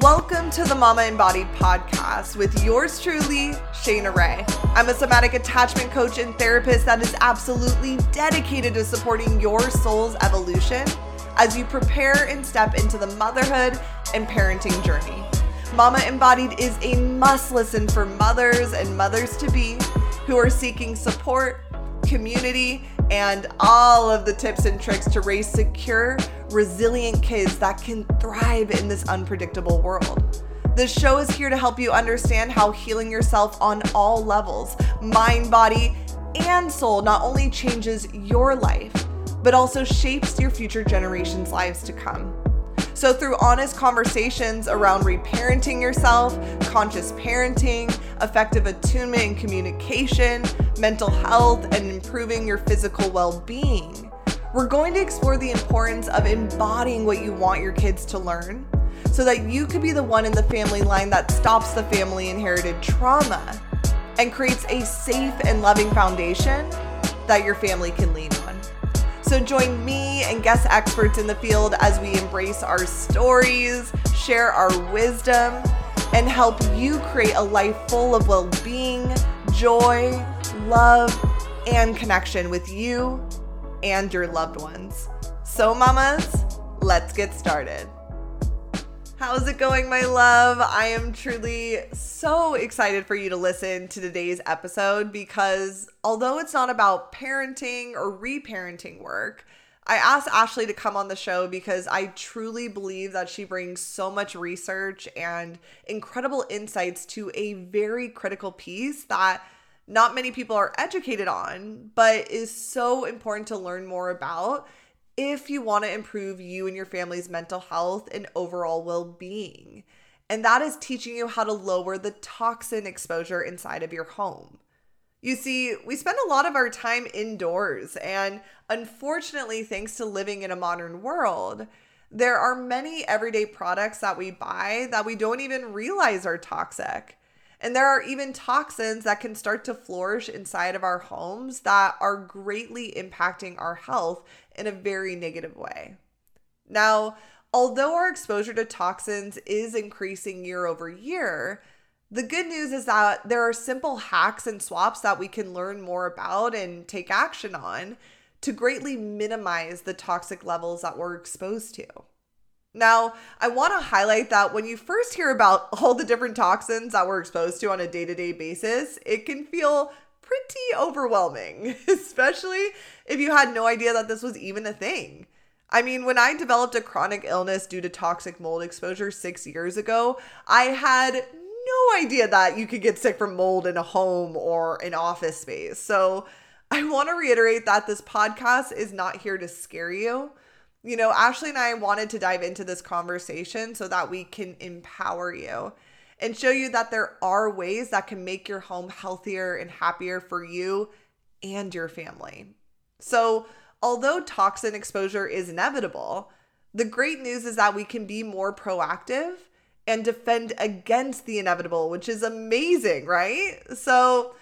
Welcome to the Mama Embodied podcast with yours truly, Shayna Rae. I'm a somatic attachment coach and therapist that is absolutely dedicated to supporting your soul's evolution as you prepare and step into the motherhood and parenting journey. Mama Embodied is a must-listen for mothers and mothers-to-be who are seeking support, community, and all of the tips and tricks to raise secure, resilient kids that can thrive in this unpredictable world. This show is here to help you understand how healing yourself on all levels, mind, body, and soul, not only changes your life, but also shapes your future generations' lives to come. So through honest conversations around reparenting yourself, conscious parenting, effective attunement and communication, mental health, and improving your physical well-being, we're going to explore the importance of embodying what you want your kids to learn so that you could be the one in the family line that stops the family inherited trauma and creates a safe and loving foundation that your family can lean on. So join me and guest experts in the field as we embrace our stories, share our wisdom, and help you create a life full of well-being, joy, love, and connection with you and your loved ones. So mamas, let's get started. How's it going, my love? I am truly so excited for you to listen to today's episode because although it's not about parenting or reparenting work, I asked Ashley to come on the show because I truly believe that she brings so much research and incredible insights to a very critical piece that not many people are educated on, but is so important to learn more about if you want to improve you and your family's mental health and overall well-being. And that is teaching you how to lower the toxin exposure inside of your home. You see, we spend a lot of our time indoors, and unfortunately, thanks to living in a modern world, there are many everyday products that we buy that we don't even realize are toxic. And there are even toxins that can start to flourish inside of our homes that are greatly impacting our health in a very negative way. Now, although our exposure to toxins is increasing year over year, the good news is that there are simple hacks and swaps that we can learn more about and take action on to greatly minimize the toxic levels that we're exposed to. Now, I want to highlight that when you first hear about all the different toxins that we're exposed to on a day-to-day basis, it can feel pretty overwhelming, especially if you had no idea that this was even a thing. I mean, when I developed a chronic illness due to toxic mold exposure 6 years ago, I had no idea that you could get sick from mold in a home or an office space. So I want to reiterate that this podcast is not here to scare you. You know, Ashley and I wanted to dive into this conversation so that we can empower you and show you that there are ways that can make your home healthier and happier for you and your family. So, although toxin exposure is inevitable, the great news is that we can be more proactive and defend against the inevitable, which is amazing, right? So,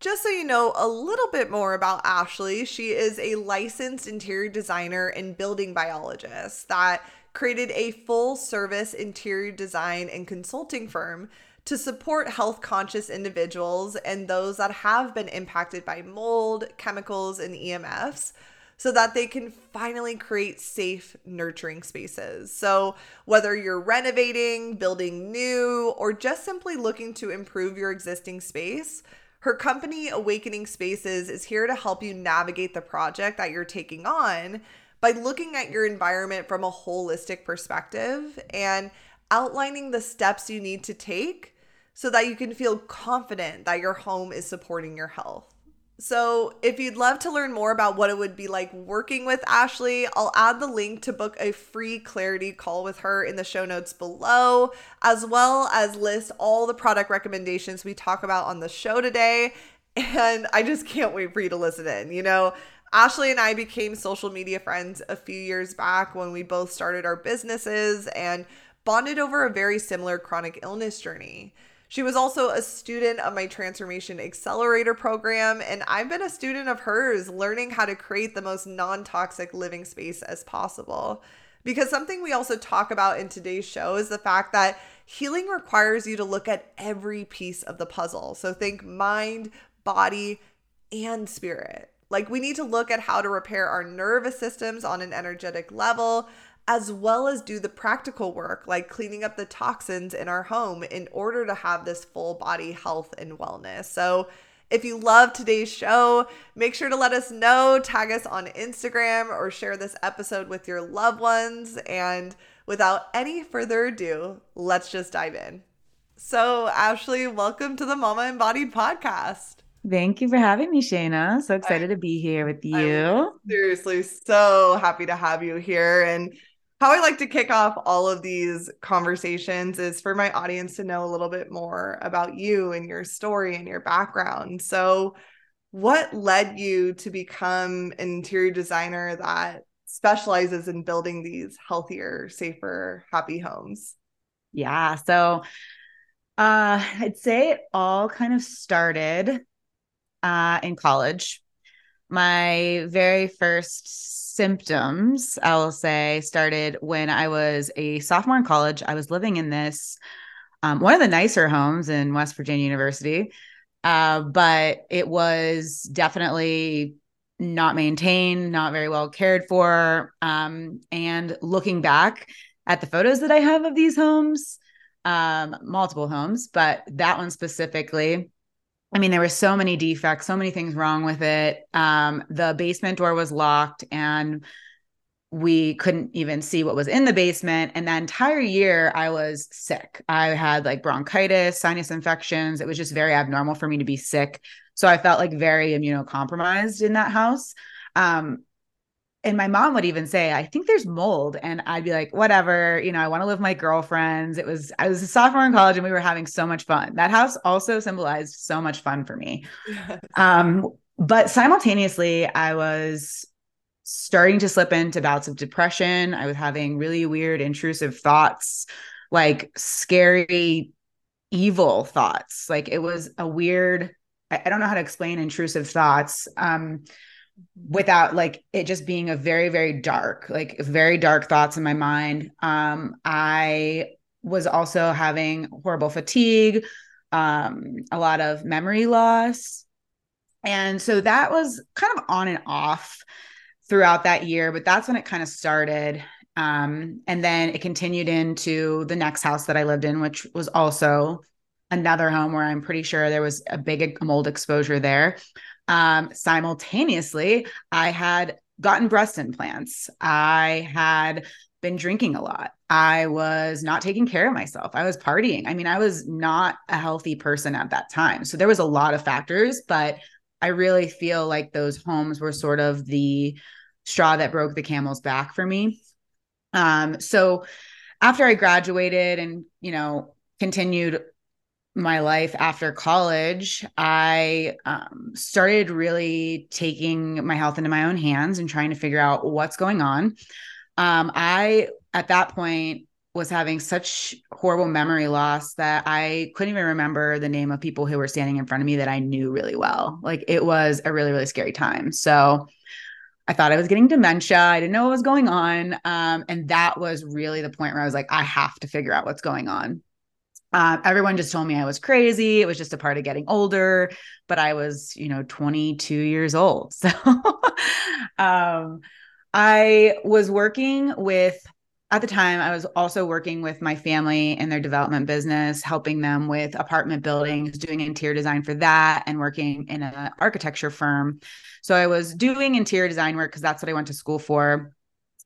just so you know a little bit more about Ashley, she is a licensed interior designer and building biologist that created a full-service interior design and consulting firm to support health-conscious individuals and those that have been impacted by mold, chemicals, and EMFs so that they can finally create safe, nurturing spaces. So whether you're renovating, building new, or just simply looking to improve your existing space, her company, Awakening Spaces, is here to help you navigate the project that you're taking on by looking at your environment from a holistic perspective and outlining the steps you need to take so that you can feel confident that your home is supporting your health. So if you'd love to learn more about what it would be like working with Ashley, I'll add the link to book a free clarity call with her in the show notes below, as well as list all the product recommendations we talk about on the show today. And I just can't wait for you to listen in. You know, Ashley and I became social media friends a few years back when we both started our businesses and bonded over a very similar chronic illness journey. She was also a student of my Transformation Accelerator program, and I've been a student of hers, learning how to create the most non-toxic living space as possible. Because something we also talk about in today's show is the fact that Healing requires you to look at every piece of the puzzle. So think mind, body, and spirit. Like, we need to look at how to repair our nervous systems on an energetic level, as well as do the practical work, like cleaning up the toxins in our home in order to have this full body health and wellness. So if you love today's show, make sure to let us know, tag us on Instagram, or share this episode with your loved ones. And without any further ado, let's just dive in. So Ashley, welcome to the Mama Embodied podcast. Thank you for having me, Shayna. So excited to be here with you. I'm seriously so happy to have you here. And how I like to kick off all of these conversations is for my audience to know a little bit more about you and your story and your background. So what led you to become an interior designer that specializes in building these healthier, safer, happy homes? Yeah. So I'd say it all kind of started in college. My very first symptoms, I will say, started when I was a sophomore in college. I was living in this, one of the nicer homes in West Virginia University, but it was definitely not maintained, not very well cared for. And looking back at the photos that I have of these homes, multiple homes, but that one specifically, I mean, there were so many defects, so many things wrong with it. The basement door was locked and we couldn't even see what was in the basement. And that entire year I was sick. I had like bronchitis, sinus infections. It was just very abnormal for me to be sick. So I felt like very immunocompromised in that house. And my mom would even say, I think there's mold. And I'd be like, whatever, I want to live with my girlfriends. I was a sophomore in college and we were having so much fun. That house also symbolized so much fun for me. Yes. But simultaneously, I was starting to slip into bouts of depression. I was having really weird, intrusive thoughts, like scary, evil thoughts. Like, it was a weird, I don't know how to explain intrusive thoughts. Without like it just being a very, very dark, like very dark thoughts in my mind. I was also having horrible fatigue, a lot of memory loss. And so that was kind of on and off throughout that year, but that's when it kind of started. And then it continued into the next house that I lived in, which was also another home where I'm pretty sure there was a big mold exposure there. Simultaneously, I had gotten breast implants. I had been drinking a lot. I was not taking care of myself. I was partying. I mean, I was not a healthy person at that time. So there was a lot of factors, but I really feel like those homes were sort of the straw that broke the camel's back for me. So after I graduated and, continued my life after college, I started really taking my health into my own hands and trying to figure out what's going on. I, at that point, was having such horrible memory loss that I couldn't even remember the name of people who were standing in front of me that I knew really well. Like, it was a really, really scary time. So I thought I was getting dementia. I didn't know what was going on. And that was really the point where I was like, I have to figure out what's going on. Everyone just told me I was crazy. It was just a part of getting older, but I was, 22 years old. So I was working with, at the time, I was also working with my family in their development business, helping them with apartment buildings, doing interior design for that, and working in an architecture firm. So I was doing interior design work because that's what I went to school for.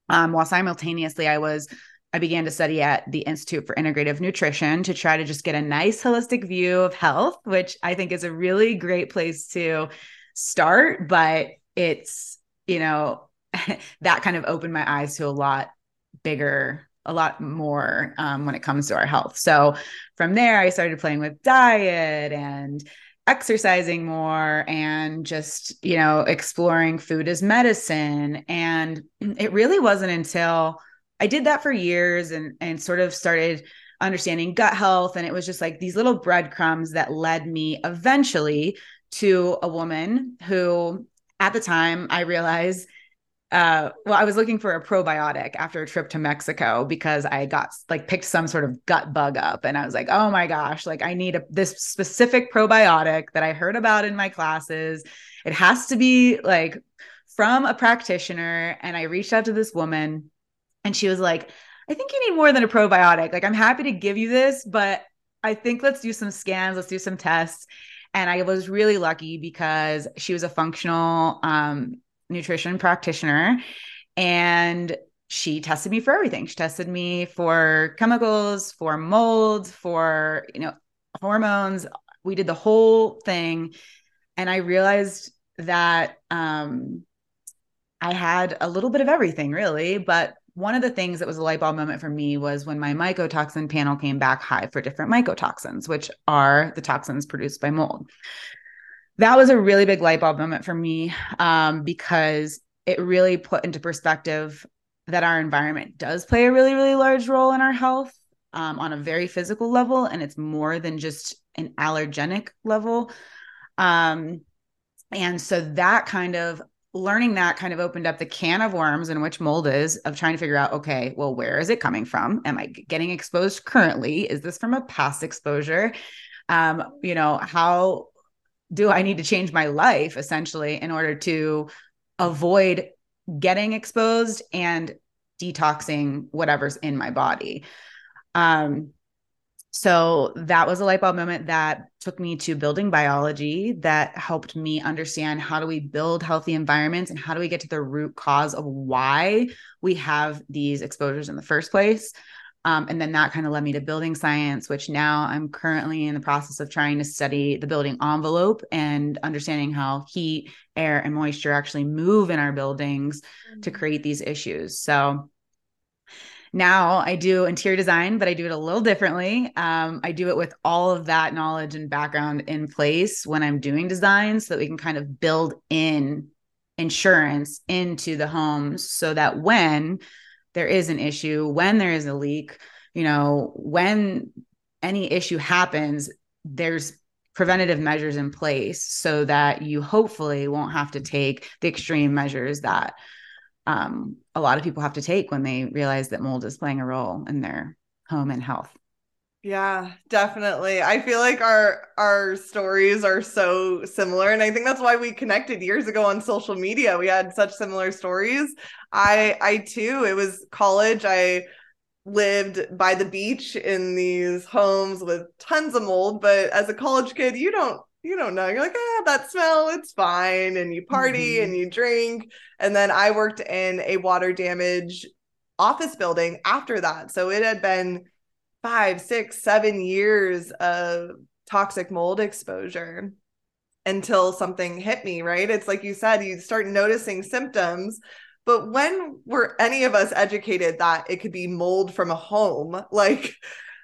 While simultaneously I began to study at the Institute for Integrative Nutrition to try to just get a nice holistic view of health, which I think is a really great place to start. But it's, that kind of opened my eyes to a lot more when it comes to our health. So from there, I started playing with diet and exercising more and just, exploring food as medicine. And it really wasn't until I did that for years and sort of started understanding gut health. And it was just like these little breadcrumbs that led me eventually to a woman who, at the time, I realized I was looking for a probiotic after a trip to Mexico because I got picked some sort of gut bug up, and I was like, oh my gosh, I need this specific probiotic that I heard about in my classes. It has to be from a practitioner. And I reached out to this woman and she was like, I think you need more than a probiotic. I'm happy to give you this, but I think let's do some scans. Let's do some tests. And I was really lucky because she was a functional, nutrition practitioner, and she tested me for everything. She tested me for chemicals, for mold, for, hormones. We did the whole thing. And I realized that, I had a little bit of everything really, but one of the things that was a light bulb moment for me was when my mycotoxin panel came back high for different mycotoxins, which are the toxins produced by mold. That was a really big light bulb moment for me because it really put into perspective that our environment does play a really, really large role in our health on a very physical level. And it's more than just an allergenic level. And so that kind of learning that kind of opened up the can of worms in which mold is, of trying to figure out, okay, well, where is it coming from? Am I getting exposed currently? Is this from a past exposure? How do I need to change my life essentially in order to avoid getting exposed and detoxing whatever's in my body? So that was a light bulb moment that took me to building biology that helped me understand how do we build healthy environments and how do we get to the root cause of why we have these exposures in the first place. And then that kind of led me to building science, which now I'm currently in the process of trying to study the building envelope and understanding how heat, air, and moisture actually move in our buildings to create these issues. So now I do interior design, but I do it a little differently. I do it with all of that knowledge and background in place when I'm doing design so that we can kind of build in insurance into the homes so that when there is an issue, when there is a leak, when any issue happens, there's preventative measures in place so that you hopefully won't have to take the extreme measures that a lot of people have to take when they realize that mold is playing a role in their home and health. Yeah, definitely. I feel like our stories are so similar. And I think that's why we connected years ago on social media. We had such similar stories. I too, it was college. I lived by the beach in these homes with tons of mold, but as a college kid, you don't know. You're like, that smell, it's fine. And you party and you drink. And then I worked in a water damage office building after that. So it had been 5, 6, 7 years of toxic mold exposure until something hit me, right? It's like you said, you start noticing symptoms, but when were any of us educated that it could be mold from a home?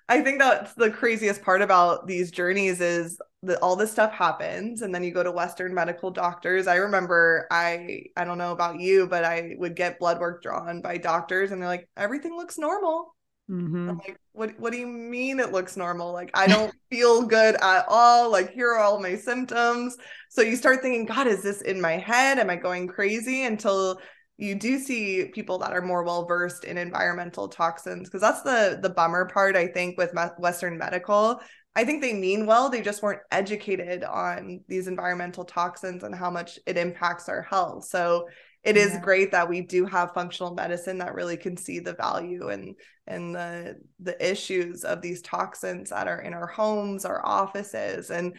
I think that's the craziest part about these journeys is that all this stuff happens. And then you go to Western medical doctors. I remember, I don't know about you, but I would get blood work drawn by doctors and they're like, everything looks normal. I'm like, what do you mean it looks normal? I don't feel good at all. Here are all my symptoms. So you start thinking, God, is this in my head? Am I going crazy? Until you do see people that are more well-versed in environmental toxins. Cause that's the bummer part, I think, with Western medical. I think they mean well, they just weren't educated on these environmental toxins and how much it impacts our health. So it is great that we do have functional medicine that really can see the value and the issues of these toxins that are in our homes, our offices. And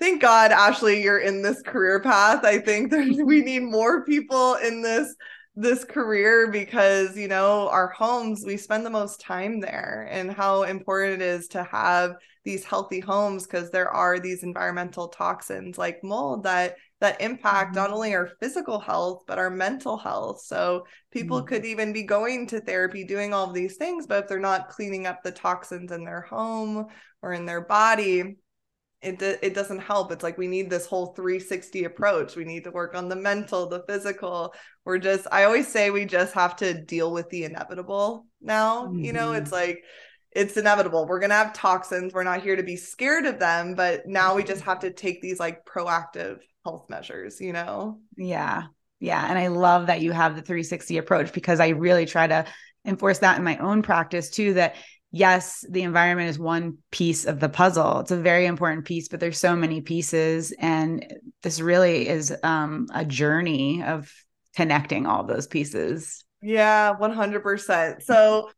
thank God, Ashley, you're in this career path. I think we need more people in this career because, our homes, we spend the most time there, and how important it is to have these healthy homes because there are these environmental toxins like mold that impact not only our physical health, but our mental health. So people could even be going to therapy, doing all of these things, but if they're not cleaning up the toxins in their home or in their body, it doesn't help. It's we need this whole 360 approach. We need to work on the mental, the physical. I always say we just have to deal with the inevitable now. It's inevitable. We're going to have toxins. We're not here to be scared of them, but now we just have to take these proactive health measures. Yeah. Yeah. And I love that you have the 360 approach, because I really try to enforce that in my own practice too, that yes, the environment is one piece of the puzzle. It's a very important piece, but there's so many pieces. And this really is a journey of connecting all those pieces. Yeah, 100%. So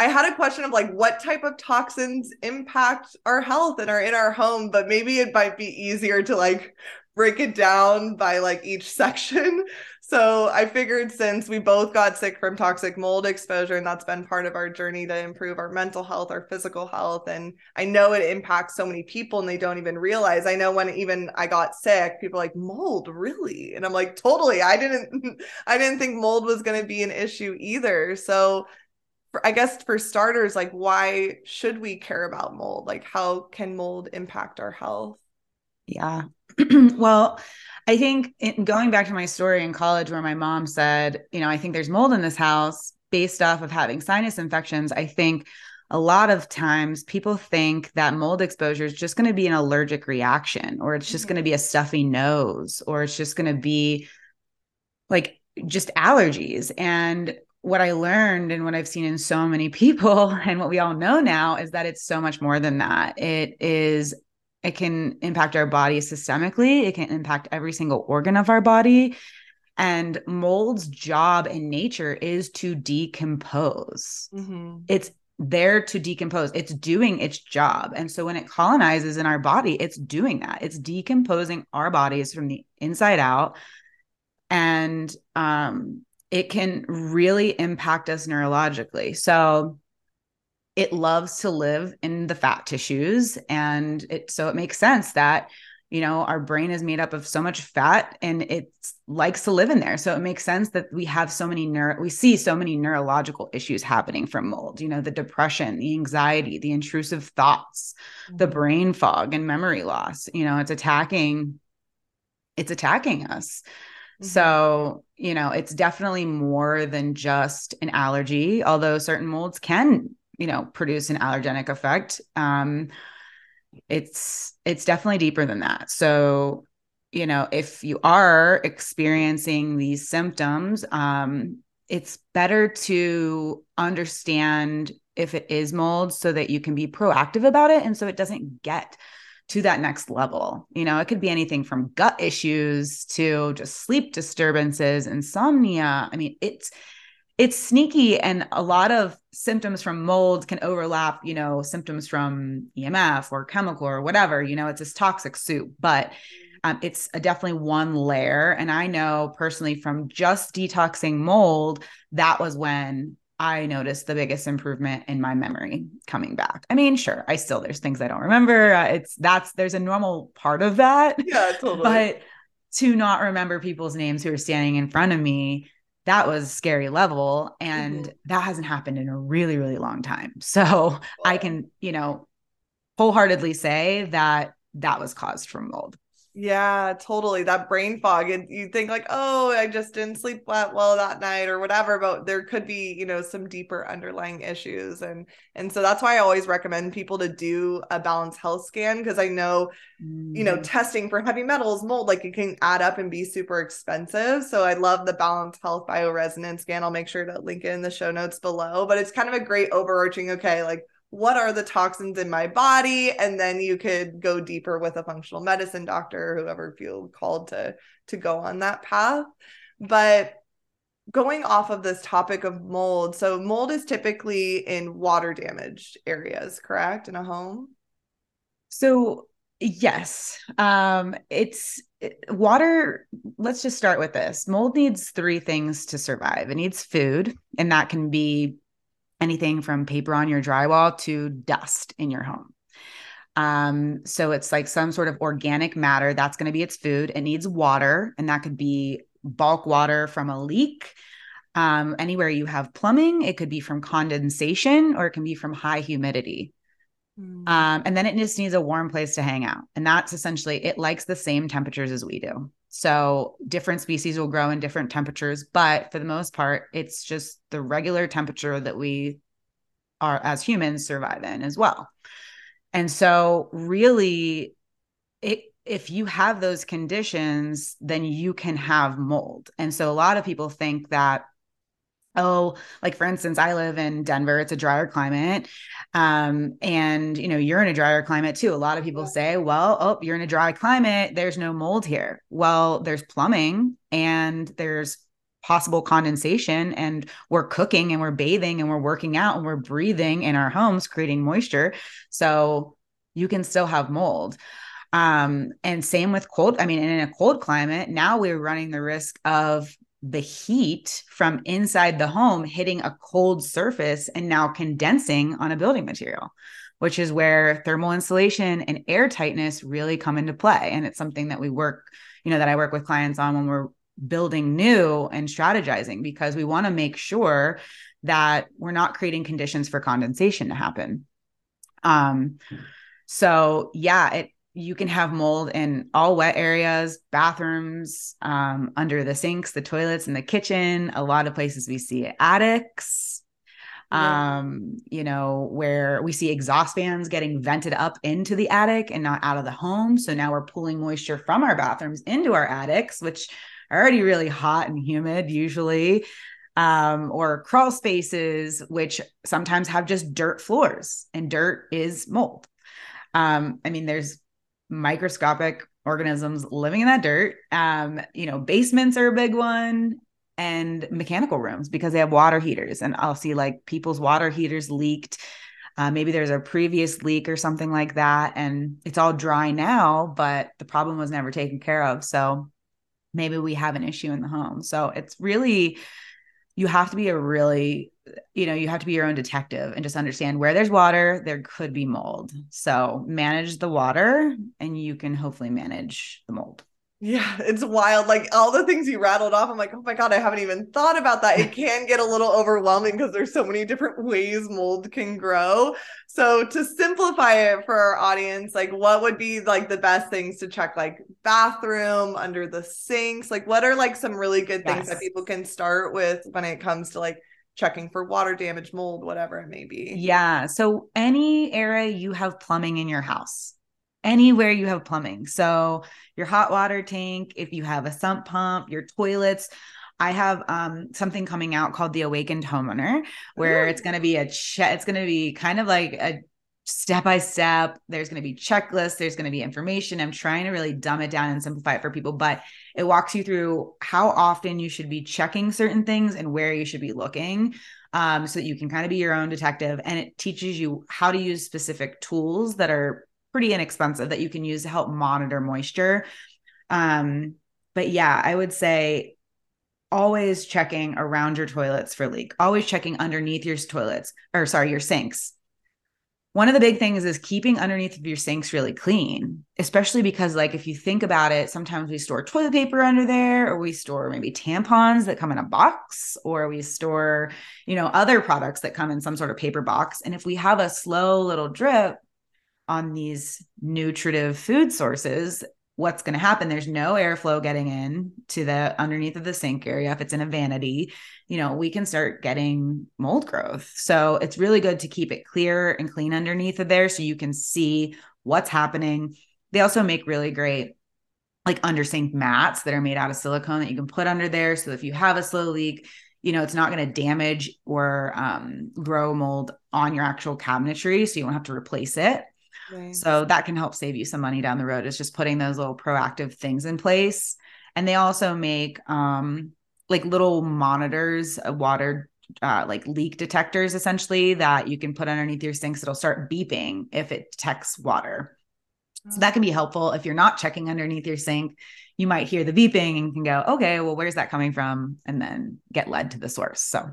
I had a question of like, what type of toxins impact our health and are in our home, but maybe it might be easier to like break it down by like each section. So I figured, since we both got sick from toxic mold exposure, and that's been part of our journey to improve our mental health, our physical health. And I know it impacts so many people and they don't even realize. I know when even I got sick, people are like, mold, really? And I'm like, totally. I didn't think mold was going to be an issue either. So I guess for starters, like, why should we care about mold? Like, how can mold impact our health? Yeah. Well, I think going back to my story in college where my mom said, you know, I think there's mold in this house based off of having sinus infections. I think a lot of times people think that mold exposure is just going to be an allergic reaction, or it's just going to be a stuffy nose, or it's just going to be like just allergies. And what I learned and what I've seen in so many people and what we all know now is that it's so much more than that. It can impact our body systemically. It can impact every single organ of our body. And mold's job in nature is to decompose. Mm-hmm. It's there to decompose. It's doing its job. And so when it colonizes in our body, it's doing that. It's decomposing our bodies from the inside out. And it can really impact us neurologically. So it loves to live in the fat tissues. And so it makes sense that, you know, our brain is made up of so much fat and it likes to live in there. So it makes sense that we have so many we see so many neurological issues happening from mold, you know, the depression, the anxiety, the intrusive thoughts, the brain fog and memory loss. You know, it's attacking us. So, you know, it's definitely more than just an allergy, although certain molds can, you know, produce an allergenic effect. It's definitely deeper than that. So, you know, if you are experiencing these symptoms, it's better to understand if it is mold so that you can be proactive about it. And so it doesn't get to that next level. You know, it could be anything from gut issues to just sleep disturbances, insomnia. I mean, it's sneaky, and a lot of symptoms from mold can overlap, you know, symptoms from EMF or chemical or whatever. You know, it's this toxic soup, but it's definitely one layer. And I know personally from just detoxing mold, that was when I noticed the biggest improvement in my memory coming back. I mean, sure, there's things I don't remember. There's a normal part of that. Yeah, totally. But to not remember people's names who are standing in front of me, that was a scary level. And that hasn't happened in a really, really long time. So I can, you know, wholeheartedly say that that was caused from mold. Yeah, totally. That brain fog. And you think like, oh, I just didn't sleep well that night or whatever, but there could be, you know, some deeper underlying issues. And so that's why I always recommend people to do a balanced health scan. Cause I know, you know, testing for heavy metals, mold, like it can add up and be super expensive. So I love the balanced health bioresonance scan. I'll make sure to link it in the show notes below, but it's kind of a great overarching, okay, like, what are the toxins in my body? And then you could go deeper with a functional medicine doctor, whoever feels called to go on that path. But going off of this topic of mold, so mold is typically in water damaged areas, correct? In a home? So yes, water. Let's just start with this. Mold needs three things to survive. It needs food, and that can be anything from paper on your drywall to dust in your home. So it's like some sort of organic matter. That's going to be its food. It needs water, and that could be bulk water from a leak. Anywhere you have plumbing, it could be from condensation, or it can be from high humidity. And then it just needs a warm place to hang out. And that's essentially, it likes the same temperatures as we do. So different species will grow in different temperatures, but for the most part, it's just the regular temperature that we are as humans survive in as well. And so really if you have those conditions, then you can have mold. And so a lot of people think that, oh, like for instance, I live in Denver, it's a drier climate. And you know, you're in a drier climate too. A lot of people say, well, oh, you're in a dry climate, there's no mold here. Well, there's plumbing and there's possible condensation, and we're cooking and we're bathing and we're working out and we're breathing in our homes, creating moisture. So you can still have mold. And same with cold. I mean, in a cold climate, now we're running the risk of the heat from inside the home hitting a cold surface and now condensing on a building material, which is where thermal insulation and air tightness really come into play. And it's something that we work, you know, that I work with clients on when we're building new and strategizing, because we want to make sure that we're not creating conditions for condensation to happen. So yeah, you can have mold in all wet areas, bathrooms, under the sinks, the toilets, in the kitchen. A lot of places we see it. Attics, you know, where we see exhaust fans getting vented up into the attic and not out of the home. So now we're pulling moisture from our bathrooms into our attics, which are already really hot and humid usually, or crawl spaces, which sometimes have just dirt floors, and dirt is mold. I mean, there's microscopic organisms living in that dirt. You know, basements are a big one, and mechanical rooms because they have water heaters, and I'll see like people's water heaters leaked. Maybe there's a previous leak or something like that. And it's all dry now, but the problem was never taken care of. So maybe we have an issue in the home. So it's really, you have to be you have to be your own detective and just understand where there's water, there could be mold. So manage the water and you can hopefully manage the mold. Yeah, it's wild. Like all the things you rattled off, I'm like, oh my God, I haven't even thought about that. It can get a little overwhelming because there's so many different ways mold can grow. So to simplify it for our audience, like what would be like the best things to check, like bathroom, under the sinks? Like what are like some really good things that people can start with when it comes to like checking for water damage, mold, whatever it may be? Yeah. So any area you have plumbing in your house, anywhere you have plumbing. So your hot water tank, if you have a sump pump, your toilets. I have something coming out called the Awakened Homeowner, where it's going to be it's going to be kind of like a step-by-step. There's going to be checklists. There's going to be information. I'm trying to really dumb it down and simplify it for people, but it walks you through how often you should be checking certain things and where you should be looking, so that you can kind of be your own detective. And it teaches you how to use specific tools that are pretty inexpensive that you can use to help monitor moisture. But yeah, I would say always checking around your toilets for leak, always checking underneath your toilets, your sinks. One of the big things is keeping underneath of your sinks really clean, especially because like, if you think about it, sometimes we store toilet paper under there, or we store maybe tampons that come in a box, or we store, you know, other products that come in some sort of paper box. And if we have a slow little drip on these nutritive food sources, what's going to happen? There's no airflow getting in to the underneath of the sink area. If it's in a vanity, you know, we can start getting mold growth. So it's really good to keep it clear and clean underneath of there so you can see what's happening. They also make really great like under sink mats that are made out of silicone that you can put under there. So if you have a slow leak, you know, it's not going to damage or grow mold on your actual cabinetry. So you won't have to replace it. Right. So that can help save you some money down the road. It's just putting those little proactive things in place. And they also make like little monitors, water like leak detectors, essentially, that you can put underneath your sinks. It'll start beeping if it detects water. So that can be helpful. If you're not checking underneath your sink, you might hear the beeping and can go, okay, well, where's that coming from? And then get led to the source. So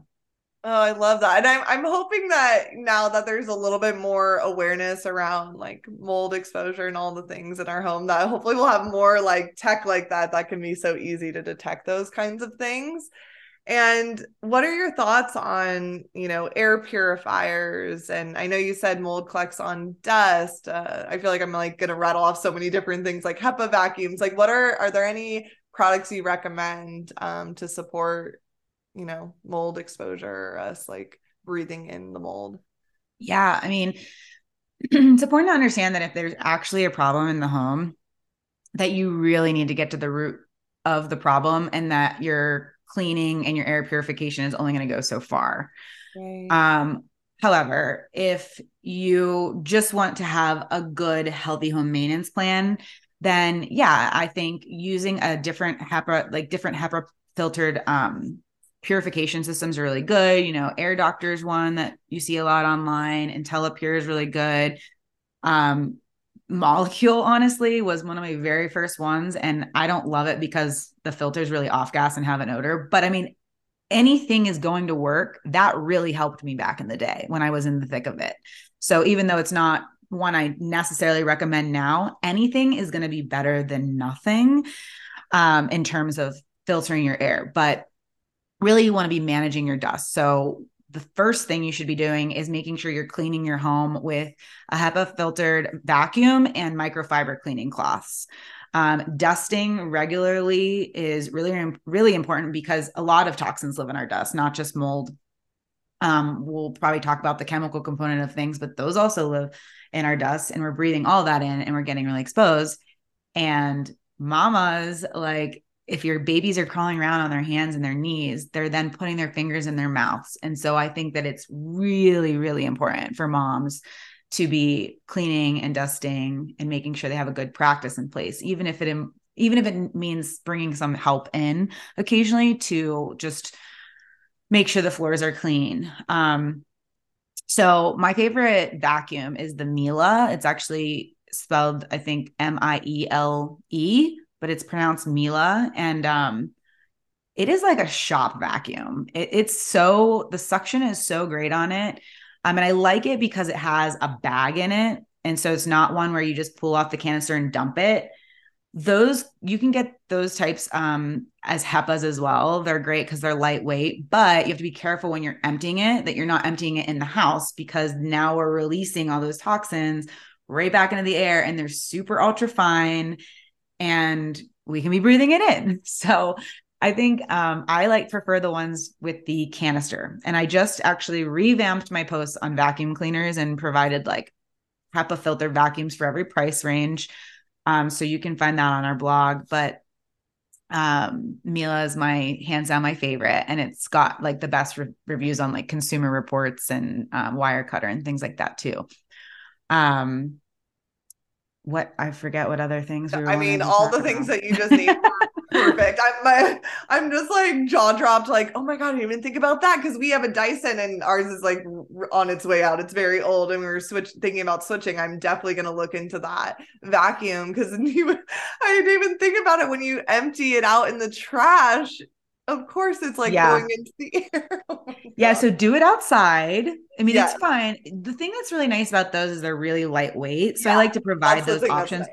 oh, I love that. And I'm hoping that now that there's a little bit more awareness around like mold exposure and all the things in our home, that hopefully we'll have more like tech like that can be so easy to detect those kinds of things. And what are your thoughts on, you know, air purifiers? And I know you said mold collects on dust. I feel like I'm like going to rattle off so many different things, like HEPA vacuums. Like what are there any products you recommend to support, you know, mold exposure, us like breathing in the mold? Yeah. I mean, it's important to understand that if there's actually a problem in the home, that you really need to get to the root of the problem, and that your cleaning and your air purification is only going to go so far. Right. However, if you just want to have a good, healthy home maintenance plan, then yeah, I think using a different HEPA, like different HEPA filtered, purification systems are really good. You know, Air Doctor is one that you see a lot online, and IntelliPure is really good. Molecule, honestly, was one of my very first ones. And I don't love it because the filters really off gas and have an odor, but I mean, anything is going to work. That really helped me back in the day when I was in the thick of it. So even though it's not one I necessarily recommend now, anything is going to be better than nothing, in terms of filtering your air, but really you want to be managing your dust. So the first thing you should be doing is making sure you're cleaning your home with a HEPA filtered vacuum and microfiber cleaning cloths. Dusting regularly is really, really important because a lot of toxins live in our dust, not just mold. We'll probably talk about the chemical component of things, but those also live in our dust, and we're breathing all that in, and we're getting really exposed. And mamas, like, if your babies are crawling around on their hands and their knees, they're then putting their fingers in their mouths. And so I think that it's really, really important for moms to be cleaning and dusting and making sure they have a good practice in place, even if it means bringing some help in occasionally to just make sure the floors are clean. So my favorite vacuum is the Miele. It's actually spelled, I think, Miele, but it's pronounced Miele. And, it is like a shop vacuum. The suction is so great on it. And I like it because it has a bag in it. And so it's not one where you just pull off the canister and dump it. You can get those types, as HEPAs as well. They're great because they're lightweight, but you have to be careful when you're emptying it, that you're not emptying it in the house, because now we're releasing all those toxins right back into the air, and they're super ultra fine, and we can be breathing it in. So I think I prefer the ones with the canister. And I just actually revamped my posts on vacuum cleaners and provided like HEPA filter vacuums for every price range. So you can find that on our blog, but Miele is hands down my favorite. And it's got like the best reviews on like Consumer Reports and Wirecutter and things like that too. I forget what other things we were. I mean, all the things that you just named were perfect. I'm just like jaw dropped, like, oh my God, I didn't even think about that. Cause we have a Dyson and ours is like on its way out. It's very old. And we were thinking about switching. I'm definitely going to look into that vacuum. Cause I didn't even think about it. When you empty it out in the trash, of course it's like going into the air. Yeah. So do it outside. I mean, it's fine. The thing that's really nice about those is they're really lightweight. So I like to provide those options. Nice.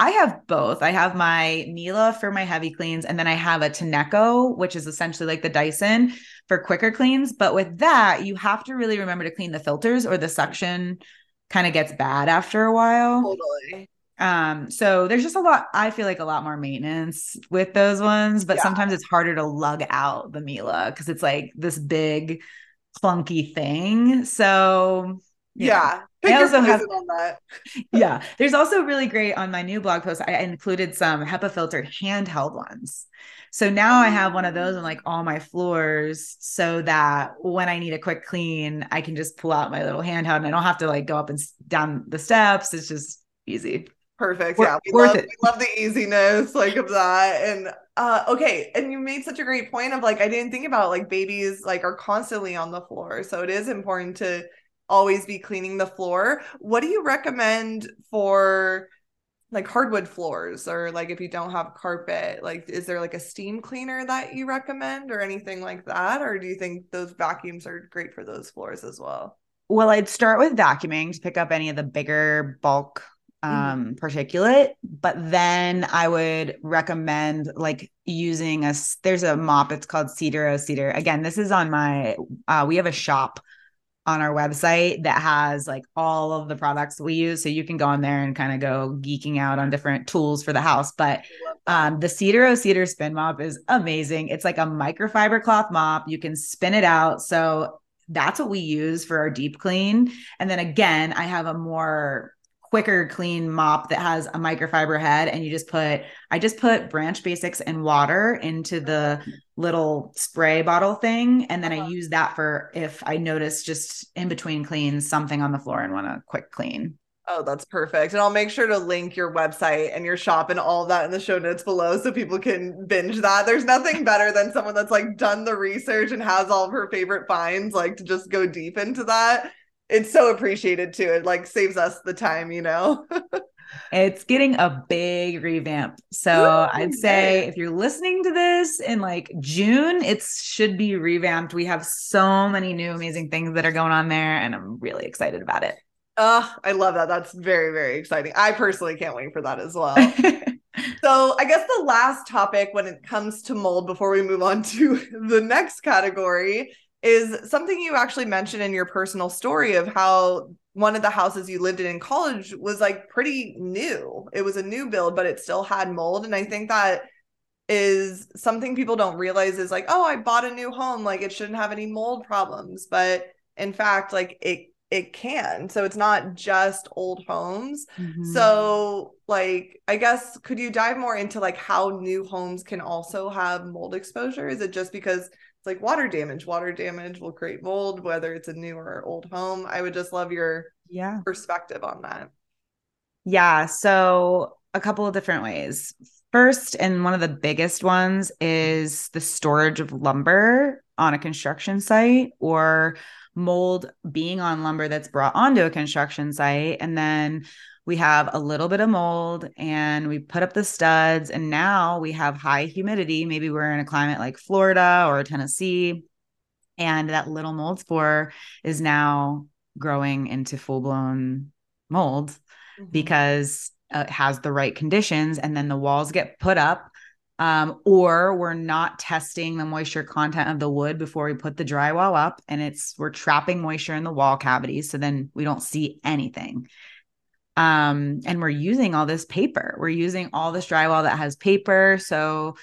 I have both. I have my Miele for my heavy cleans, and then I have a Tineco, which is essentially like the Dyson for quicker cleans. But with that, you have to really remember to clean the filters, or the suction kind of gets bad after a while. Totally. So there's just I feel like a lot more maintenance with those ones, but sometimes it's harder to lug out the Miele, cause it's like this big clunky thing. So there's also really great on my new blog post. I included some HEPA filtered handheld ones. So now I have one of those on like all my floors, so that when I need a quick clean, I can just pull out my little handheld and I don't have to like go up and down the steps. It's just easy. Perfect. We love the easiness like of that. And okay. And you made such a great point of like, I didn't think about like babies like are constantly on the floor. So it is important to always be cleaning the floor. What do you recommend for like hardwood floors, or like if you don't have carpet, like is there like a steam cleaner that you recommend or anything like that? Or do you think those vacuums are great for those floors as well? Well, I'd start with vacuuming to pick up any of the bigger bulk particulate, but then I would recommend like using there's a mop, it's called Cedar O Cedar. Again, this is on my, we have a shop on our website that has like all of the products we use. So you can go on there and kind of go geeking out on different tools for the house. But the Cedar O Cedar spin mop is amazing. It's like a microfiber cloth mop. You can spin it out. So that's what we use for our deep clean. And then again, I have a more quicker clean mop that has a microfiber head, and you just put, I just put Branch Basics and water into the little spray bottle thing. And then I use that for if I notice just in between cleans, something on the floor and want a quick clean. Oh, that's perfect. And I'll make sure to link your website and your shop and all of that in the show notes below so people can binge that. There's nothing better than someone that's like done the research and has all of her favorite finds, like to just go deep into that. It's so appreciated too. It like saves us the time, you know? It's getting a big revamp. So I'd say if you're listening to this in like June, it should be revamped. We have so many new amazing things that are going on there, and I'm really excited about it. Oh, I love that. That's very, very exciting. I personally can't wait for that as well. So I guess the last topic when it comes to mold before we move on to the next category is something you actually mentioned in your personal story of how one of the houses you lived in college was like pretty new. It was a new build, but it still had mold. And I think that is something people don't realize is like, oh, I bought a new home. Like it shouldn't have any mold problems. But in fact, like it can. So it's not just old homes. Mm-hmm. So like, I guess, could you dive more into like how new homes can also have mold exposure? Is it just because it's like water damage will create mold, whether it's a new or old home? I would just love your perspective on that. Yeah. So a couple of different ways. First, and one of the biggest ones is the storage of lumber on a construction site or mold being on lumber that's brought onto a construction site. And then we have a little bit of mold and we put up the studs, and now we have high humidity. Maybe we're in a climate like Florida or Tennessee, and that little mold spore is now growing into full-blown mold because it has the right conditions. And then the walls get put up, or we're not testing the moisture content of the wood before we put the drywall up, and we're trapping moisture in the wall cavities. So then we don't see anything. And we're using all this paper. We're using all this drywall that has paper. So,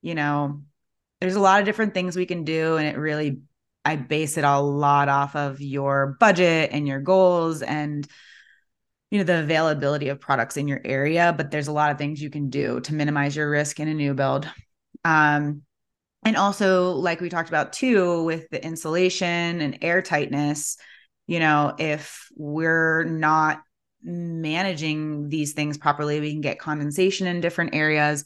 you know, there's a lot of different things we can do. And it really, I base it a lot off of your budget and your goals and, you know, the availability of products in your area, but there's a lot of things you can do to minimize your risk in a new build. And also, like we talked about too, with the insulation and air tightness, you know, if we're not managing these things properly, we can get condensation in different areas.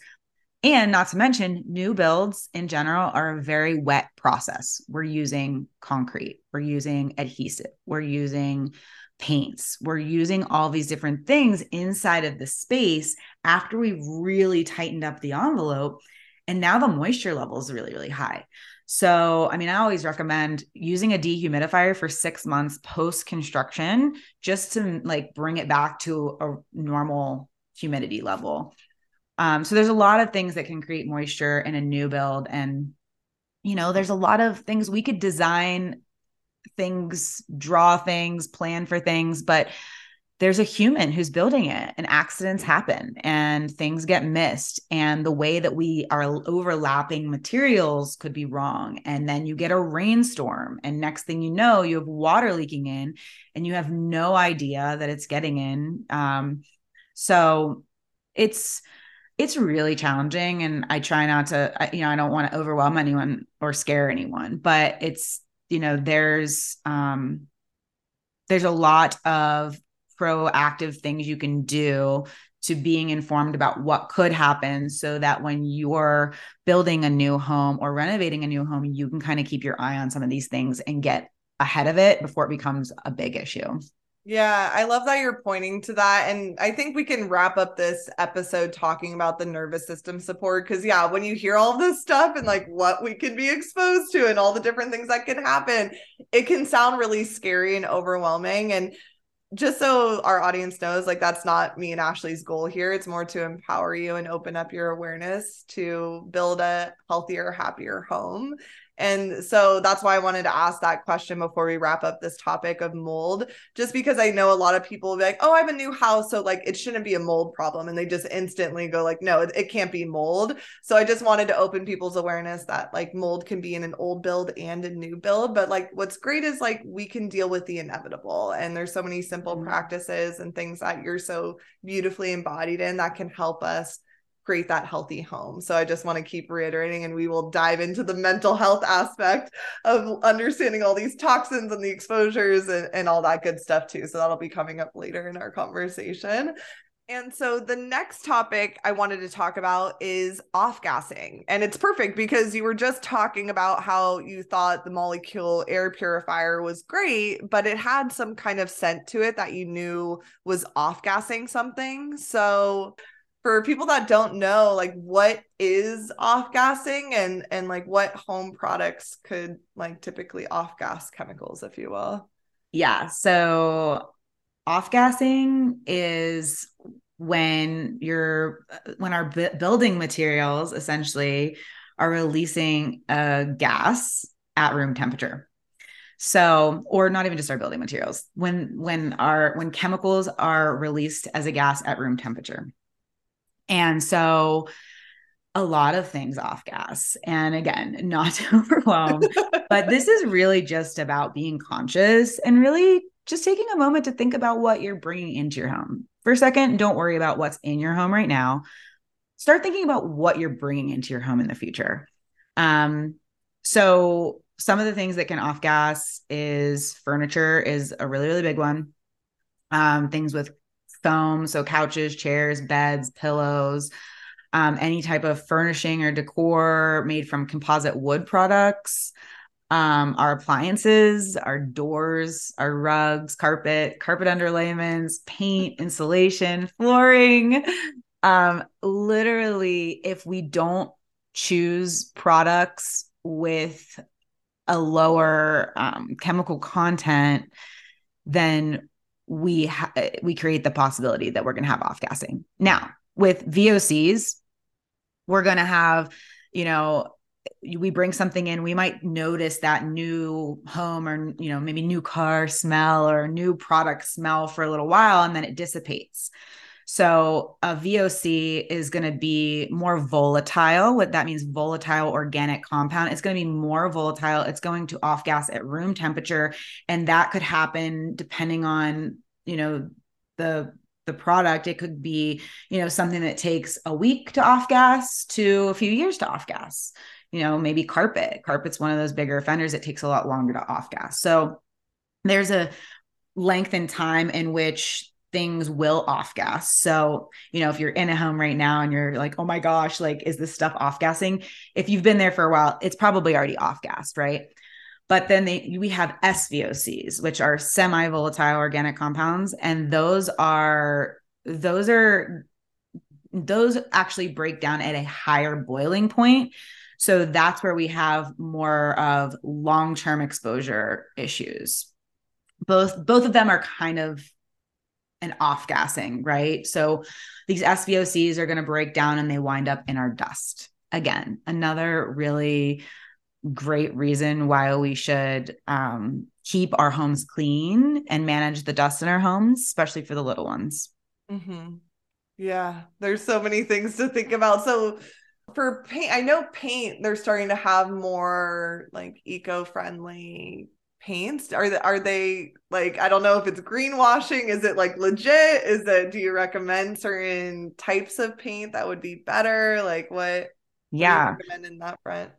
And not to mention, new builds in general are a very wet process. We're using concrete, we're using adhesive, we're using paints, we're using all these different things inside of the space after we've really tightened up the envelope. And now the moisture level is really, really high. So, I mean, I always recommend using a dehumidifier for 6 months post-construction just to like bring it back to a normal humidity level. So there's a lot of things that can create moisture in a new build. And, you know, there's a lot of things we could design things, draw things, plan for things, but there's a human who's building it, and accidents happen and things get missed. And the way that we are overlapping materials could be wrong. And then you get a rainstorm, and next thing you know, you have water leaking in and you have no idea that it's getting in. So it's really challenging, and I try not to, you know, I don't want to overwhelm anyone or scare anyone, but it's, you know, there's a lot of proactive things you can do to being informed about what could happen so that when you're building a new home or renovating a new home, you can kind of keep your eye on some of these things and get ahead of it before it becomes a big issue. Yeah, I love that you're pointing to that. And I think we can wrap up this episode talking about the nervous system support. Because yeah, when you hear all this stuff and like what we can be exposed to and all the different things that can happen, it can sound really scary and overwhelming. And just so our audience knows, like that's not me and Ashley's goal here. It's more to empower you and open up your awareness to build a healthier, happier home. And so that's why I wanted to ask that question before we wrap up this topic of mold, just because I know a lot of people will be like, oh, I have a new house, so like it shouldn't be a mold problem. And they just instantly go like, no, it can't be mold. So I just wanted to open people's awareness that like mold can be in an old build and a new build. But like, what's great is like, we can deal with the inevitable. And there's so many simple practices and things that you're so beautifully embodied in that can help us create that healthy home. So I just want to keep reiterating, and we will dive into the mental health aspect of understanding all these toxins and the exposures and all that good stuff too. So that'll be coming up later in our conversation. And so the next topic I wanted to talk about is off-gassing. And it's perfect because you were just talking about how you thought the Molecule air purifier was great, but it had some kind of scent to it that you knew was off-gassing something. So for people that don't know, like, what is off-gassing, and like what home products could like typically off-gas chemicals, if you will? Yeah. So off-gassing is when our building materials essentially are releasing a gas at room temperature. So, or not even just our building materials, when chemicals are released as a gas at room temperature. And so a lot of things off gas. And again, not to overwhelm, but this is really just about being conscious and really just taking a moment to think about what you're bringing into your home. For a second, don't worry about what's in your home right now. Start thinking about what you're bringing into your home in the future. So some of the things that can off gas is furniture is a really, really big one. Things with foam. So couches, chairs, beds, pillows, any type of furnishing or decor made from composite wood products, our appliances, our doors, our rugs, carpet underlayments, paint, insulation, flooring. Literally, if we don't choose products with a lower chemical content, then we create the possibility that we're going to have off-gassing. Now, with VOCs, we're going to have, we bring something in, we might notice that new home or, maybe new car smell or new product smell for a little while, and then it dissipates. So a VOC is going to be more volatile. What that means, volatile organic compound. It's going to be more volatile. It's going to off-gas at room temperature. And that could happen depending on, the product. It could be, something that takes a week to off-gas to a few years to off-gas, maybe carpet. Carpet's one of those bigger offenders. It takes a lot longer to off-gas. So there's a length in time in which things will off gas. So, if you're in a home right now and you're like, oh my gosh, like, is this stuff off gassing? If you've been there for a while, it's probably already off gassed, right? But then we have SVOCs, which are semi-volatile organic compounds. And those actually break down at a higher boiling point. So that's where we have more of long-term exposure issues. Both of them are kind of and off-gassing, right? So these SVOCs are going to break down and they wind up in our dust. Again, another really great reason why we should keep our homes clean and manage the dust in our homes, especially for the little ones. Mm-hmm. Yeah, there's so many things to think about. So for paint, I know paint, they're starting to have more like eco-friendly paints. Are they like, I don't know if it's greenwashing. Is it like legit? Do you recommend certain types of paint that would be better? Like what? Yeah. Do you recommend in that front?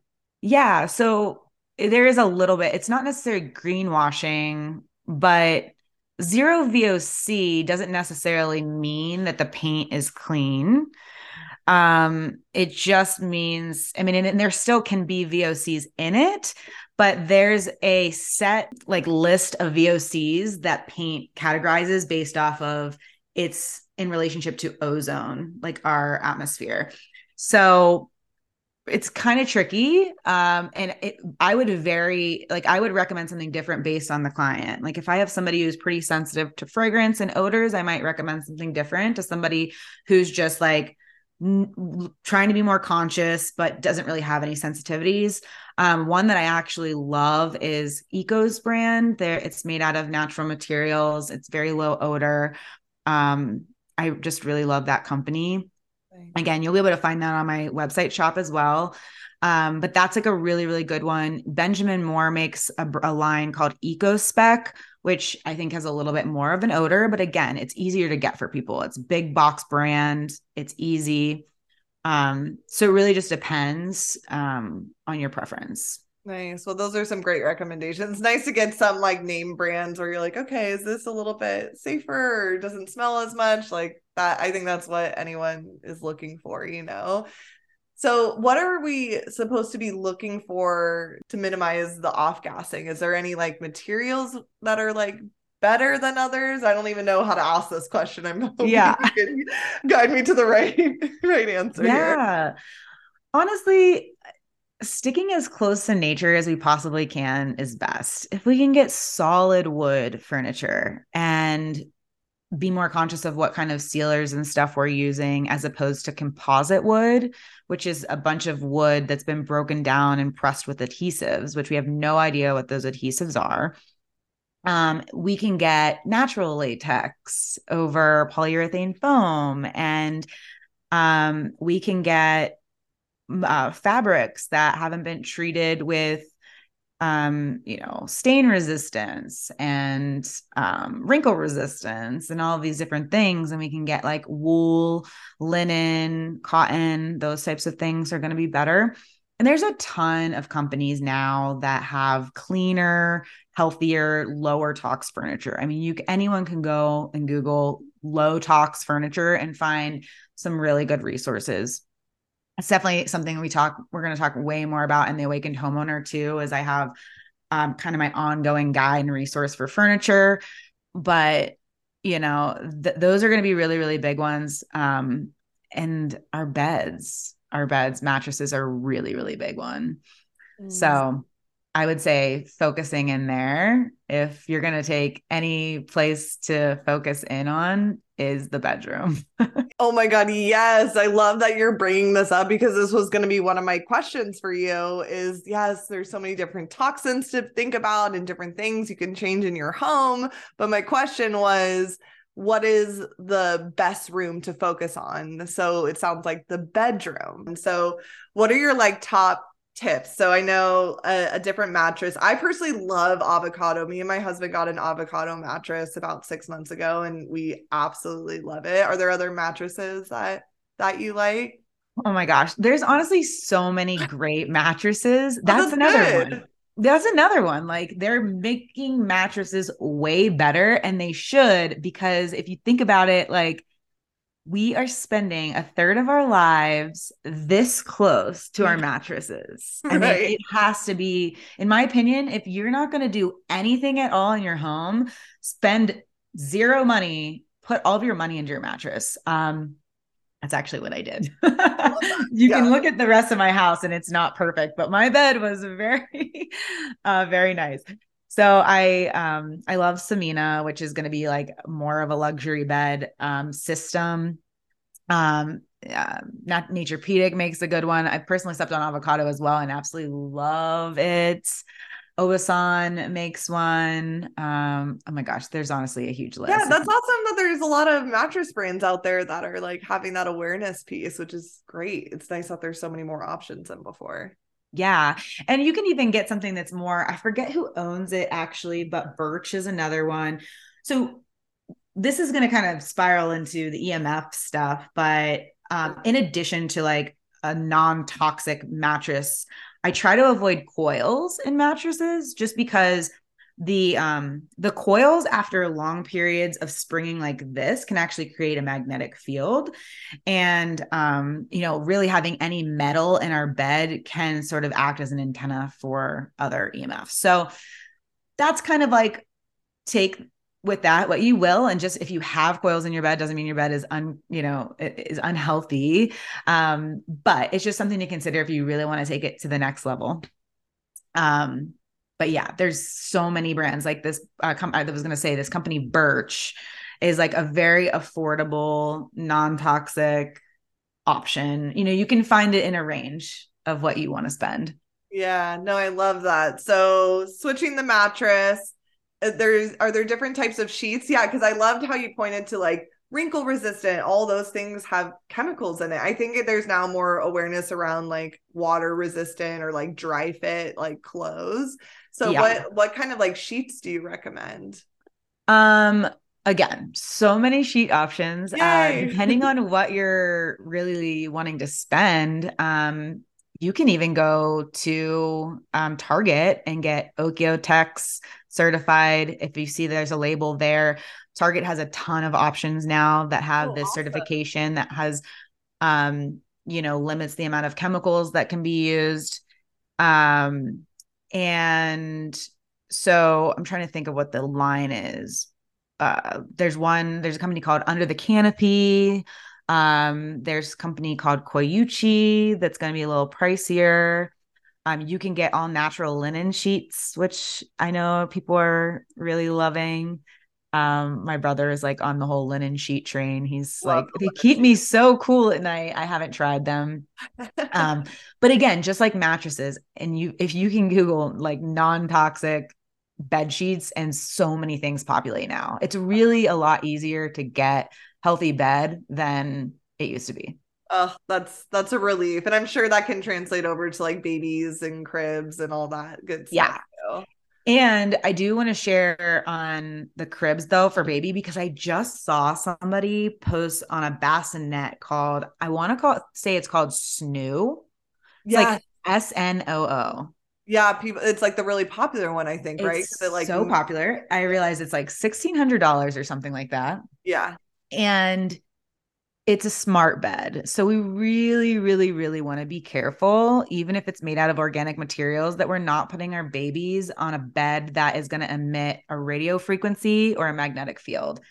Yeah. So there is a little bit, it's not necessarily greenwashing, but zero VOC doesn't necessarily mean that the paint is clean. It just means, and there still can be VOCs in it, but there's a set like list of VOCs that paint categorizes based off of it's in relationship to ozone, like our atmosphere. So it's kind of tricky. I would recommend something different based on the client. Like if I have somebody who's pretty sensitive to fragrance and odors, I might recommend something different to somebody who's just like trying to be more conscious, but doesn't really have any sensitivities. One that I actually love is Eco's brand. It's made out of natural materials. It's very low odor. I just really love that company. Again, you'll be able to find that on my website shop as well. But that's like a really, really good one. Benjamin Moore makes a line called Eco Spec, which I think has a little bit more of an odor, but again, it's easier to get for people. It's big box brand. It's easy. So it really just depends on your preference. Nice. Well, those are some great recommendations. Nice to get some like name brands where you're like, okay, is this a little bit safer or doesn't smell as much? Like that, I think that's what anyone is looking for, you know? So what are we supposed to be looking for to minimize the off-gassing? Is there any like materials that are like better than others? I don't even know how to ask this question. I'm hoping you can guide me to the right answer. Yeah. Here. Honestly, sticking as close to nature as we possibly can is best. If we can get solid wood furniture and be more conscious of what kind of sealers and stuff we're using, as opposed to composite wood, which is a bunch of wood that's been broken down and pressed with adhesives, which we have no idea what those adhesives are. We can get natural latex over polyurethane foam, and we can get fabrics that haven't been treated with stain resistance and wrinkle resistance and all of these different things. And we can get like wool, linen, cotton, those types of things are going to be better. And there's a ton of companies now that have cleaner, healthier, lower tox furniture. I mean, anyone can go and Google low tox furniture and find some really good resources. It's definitely something we're going to talk way more about in the Awakened Homeowner too, as I have kind of my ongoing guide and resource for furniture. But, those are going to be really, really big ones. And our beds, mattresses are really, really big one. Mm-hmm. So I would say focusing in there, if you're going to take any place to focus in on, is the bedroom. Oh my God. Yes. I love that you're bringing this up, because this was going to be one of my questions for you is, yes, there's so many different toxins to think about and different things you can change in your home. But my question was, what is the best room to focus on? So it sounds like the bedroom. And so what are your like top tips? So I know a different mattress. I personally love avocado. Me and my husband got an avocado mattress about 6 months ago, and we absolutely love it. Are there other mattresses that you like? Oh my gosh. There's honestly so many great mattresses. That's another one. That's another one. Like, they're making mattresses way better, and they should, because if you think about it, like, we are spending a third of our lives this close to our mattresses. And right. It has to be, in my opinion, if you're not going to do anything at all in your home, spend zero money, put all of your money into your mattress. That's actually what I did. You can look at the rest of my house and it's not perfect, but my bed was very, very nice. So I love Samina, which is going to be like more of a luxury bed system. Naturepedic makes a good one. I personally slept on avocado as well and absolutely love it. Obasan makes one. Oh my gosh, there's honestly a huge list. Yeah, that's awesome that there's a lot of mattress brands out there that are like having that awareness piece, which is great. It's nice that there's so many more options than before. Yeah. And you can even get something that's more, I forget who owns it actually, but Birch is another one. So this is going to kind of spiral into the EMF stuff, but in addition to like a non-toxic mattress, I try to avoid coils in mattresses just because the coils after long periods of springing like this can actually create a magnetic field, and really having any metal in our bed can sort of act as an antenna for other EMFs. So that's kind of like, take with that what you will, and just if you have coils in your bed, doesn't mean your bed is is unhealthy, but it's just something to consider if you really want to take it to the next level. But yeah, there's so many brands like this. I was going to say this company Birch is like a very affordable, non-toxic option. You know, you can find it in a range of what you want to spend. Yeah, no, I love that. So switching the mattress, are there different types of sheets? Yeah, because I loved how you pointed to like wrinkle resistant, all those things have chemicals in it. I think there's now more awareness around like water resistant or like dry fit, like clothes. So yeah. What kind of like sheets do you recommend? Again, so many sheet options, depending on what you're really wanting to spend. You can even go to Target and get Oeko-Tex certified. If you see there's a label there, Target has a ton of options now that have certification that has, limits the amount of chemicals that can be used. And so I'm trying to think of what the line is. There's a company called Under the Canopy. There's a company called Koyuchi that's going to be a little pricier. You can get all natural linen sheets, which I know people are really loving. My brother is like on the whole linen sheet train. He's like, they keep me so cool at night. I haven't tried them. But again, just like mattresses, and if you can Google like non-toxic bed sheets, and so many things populate now. It's really a lot easier to get healthy bed than it used to be. Oh, that's a relief. And I'm sure that can translate over to like babies and cribs and all that good stuff. Yeah. Too. And I do want to share on the cribs though for baby, because I just saw somebody post on a bassinet called, it's called Snoo. It's like Snoo. Yeah. It's like the really popular one, I think, right? It's so popular. I realize it's like $1,600 or something like that. Yeah. And it's a smart bed. So we really, really, really want to be careful, even if it's made out of organic materials, that we're not putting our babies on a bed that is going to emit a radio frequency or a magnetic field.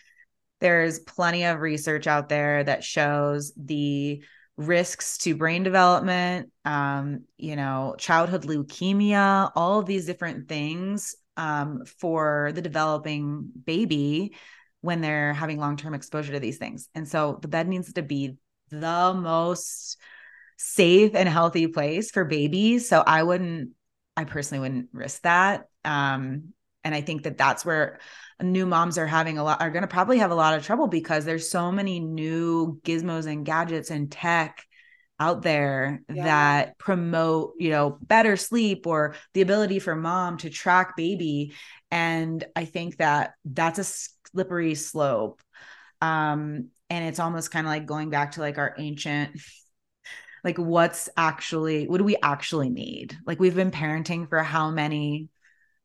There's plenty of research out there that shows the risks to brain development, childhood leukemia, all of these different things for the developing baby when they're having long-term exposure to these things. And so the bed needs to be the most safe and healthy place for babies. So I personally wouldn't risk that. And I think that that's where new moms are going to probably have a lot of trouble, because there's so many new gizmos and gadgets and tech out there that promote, better sleep or the ability for mom to track baby. And I think that that's a slippery slope. And it's almost kind of like going back to like our ancient, like what do we actually need? Like we've been parenting for how many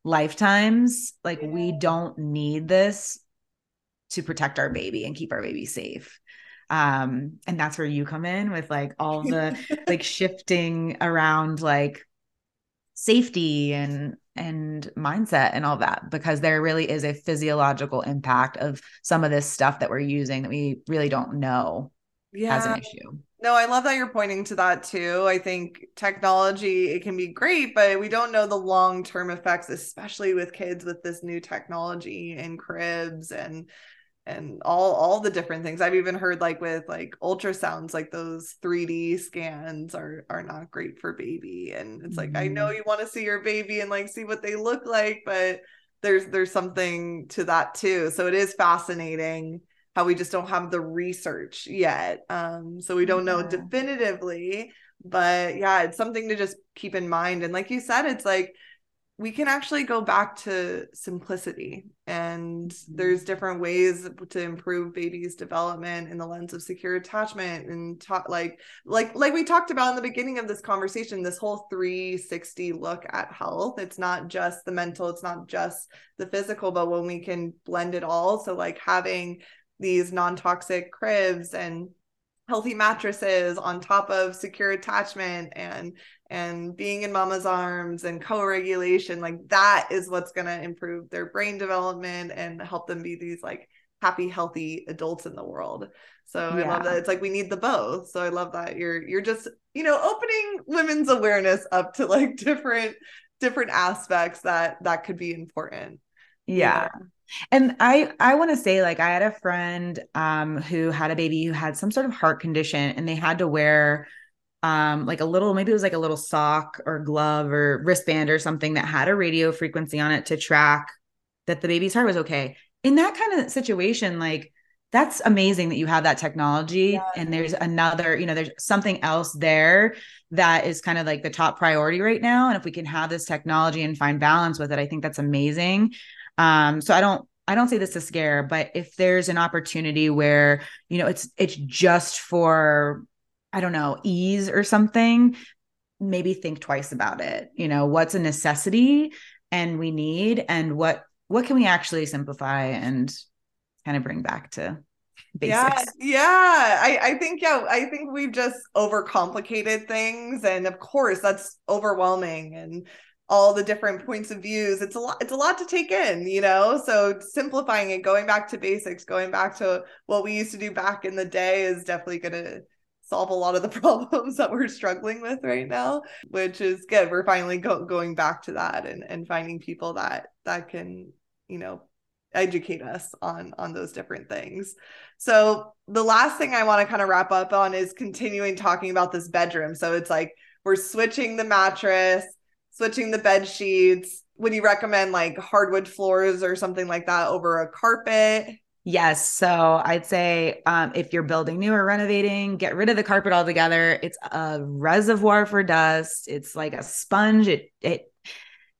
lifetimes? Like we don't need this to protect our baby and keep our baby safe. And that's where you come in with like all the like shifting around like safety and mindset and all that, because there really is a physiological impact of some of this stuff that we're using that we really don't know as an issue. No, I love that you're pointing to that too. I think technology, it can be great, but we don't know the long-term effects, especially with kids with this new technology and cribs and all the different things. I've even heard like with like ultrasounds, like those 3D scans are not great for baby. And it's like, I know you want to see your baby and like see what they look like, but there's something to that too. So it is fascinating how we just don't have the research yet. So we don't know definitively, but it's something to just keep in mind. And like you said, it's like, we can actually go back to simplicity, and there's different ways to improve baby's development in the lens of secure attachment and like we talked about in the beginning of this conversation, this whole 360 look at health. It's not just the mental, it's not just the physical, but when we can blend it all. So like having these non-toxic cribs and healthy mattresses on top of secure attachment and being in mama's arms and co-regulation, like that is what's going to improve their brain development and help them be these like happy, healthy adults in the world. So I love that. It's like, we need the both. So I love that you're just, opening women's awareness up to like different aspects that could be important. Yeah. And I want to say, like, I had a friend who had a baby who had some sort of heart condition, and they had to wear like a little, maybe it was like a little sock or glove or wristband or something that had a radio frequency on it to track that the baby's heart was okay. In that kind of situation, like, that's amazing that you have that technology. Yeah. And there's another, you know, there's something else there that is kind of like the top priority right now. And if we can have this technology and find balance with it, I think that's amazing. So I don't say this to scare, but if there's an opportunity where, you know, it's just for, I don't know, ease or something, maybe think twice about it. You know, what's a necessity and we need, and what can we actually simplify and kind of bring back to basics. Yeah. I think we've just overcomplicated things. And of course that's overwhelming, and all the different points of views. It's a lot to take in, you know? So simplifying it, going back to basics, going back to what we used to do back in the day is definitely going to solve a lot of the problems that we're struggling with right now, which is good. We're finally going back to that and finding people that can, you know, educate us on those different things. So the last thing I want to kind of wrap up on is continuing talking about this bedroom. So it's like, we're switching the mattress, switching the bed sheets. Would you recommend like hardwood floors or something like that over a carpet? Yes. So I'd say if you're building new or renovating, get rid of the carpet altogether. It's a reservoir for dust. It's like a sponge.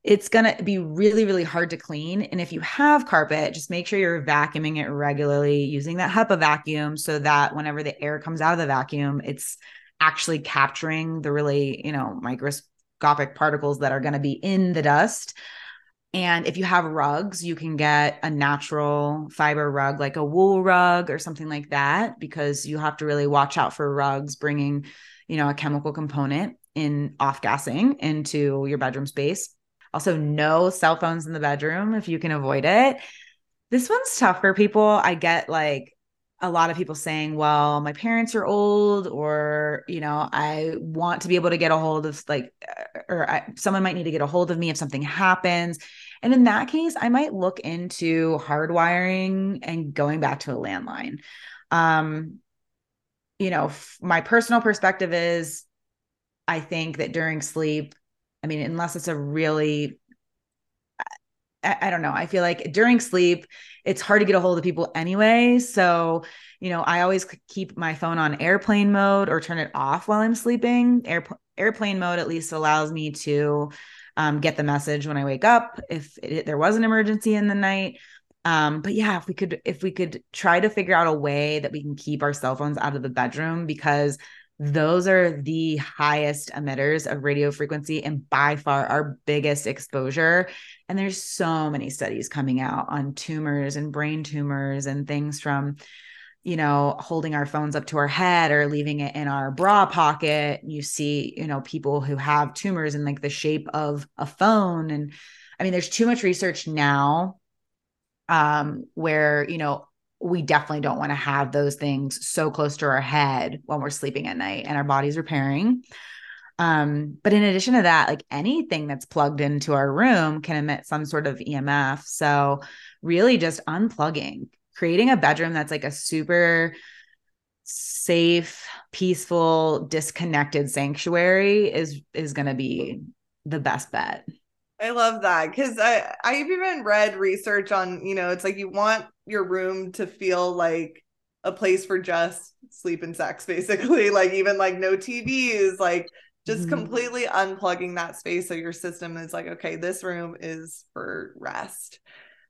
It's going to be really, really hard to clean. And if you have carpet, just make sure you're vacuuming it regularly using that HEPA vacuum so that whenever the air comes out of the vacuum, it's actually capturing the really, you know, microscopic particles that are going to be in the dust. And if you have rugs, you can get a natural fiber rug, like a wool rug or something like that, because you have to really watch out for rugs bringing, you know, a chemical component in off-gassing into your bedroom space. Also, no cell phones in the bedroom if you can avoid it. This one's tough for people. I get like a lot of people saying, well, my parents are old, or, you know, I want to be able to get a hold of like, or someone might need to get a hold of me if something happens. And in that case, I might look into hardwiring and going back to a landline. You know, my personal perspective is I think that during sleep, I mean, unless it's a really, I don't know. I feel like during sleep, it's hard to get a hold of people anyway. So, you know, I always keep my phone on airplane mode or turn it off while I'm sleeping. Airplane mode at least allows me to get the message when I wake up if there was an emergency in the night. But yeah, if we could try to figure out a way that we can keep our cell phones out of the bedroom, because those are the highest emitters of radio frequency and by far our biggest exposure. And there's so many studies coming out on tumors and brain tumors and things from, you know, holding our phones up to our head or leaving it in our bra pocket. You see, you know, people who have tumors in like the shape of a phone. And I mean, there's too much research now where, you know, we definitely don't want to have those things so close to our head when we're sleeping at night and our body's repairing. But in addition to that, like anything that's plugged into our room can emit some sort of EMF. So really just unplugging, creating a bedroom that's like a super safe, peaceful, disconnected sanctuary is going to be the best bet. I love that, because I've even read research on, you know, it's like you want your room to feel like a place for just sleep and sex, basically, like even like no TVs, like just completely unplugging that space. So your system is like, okay, this room is for rest.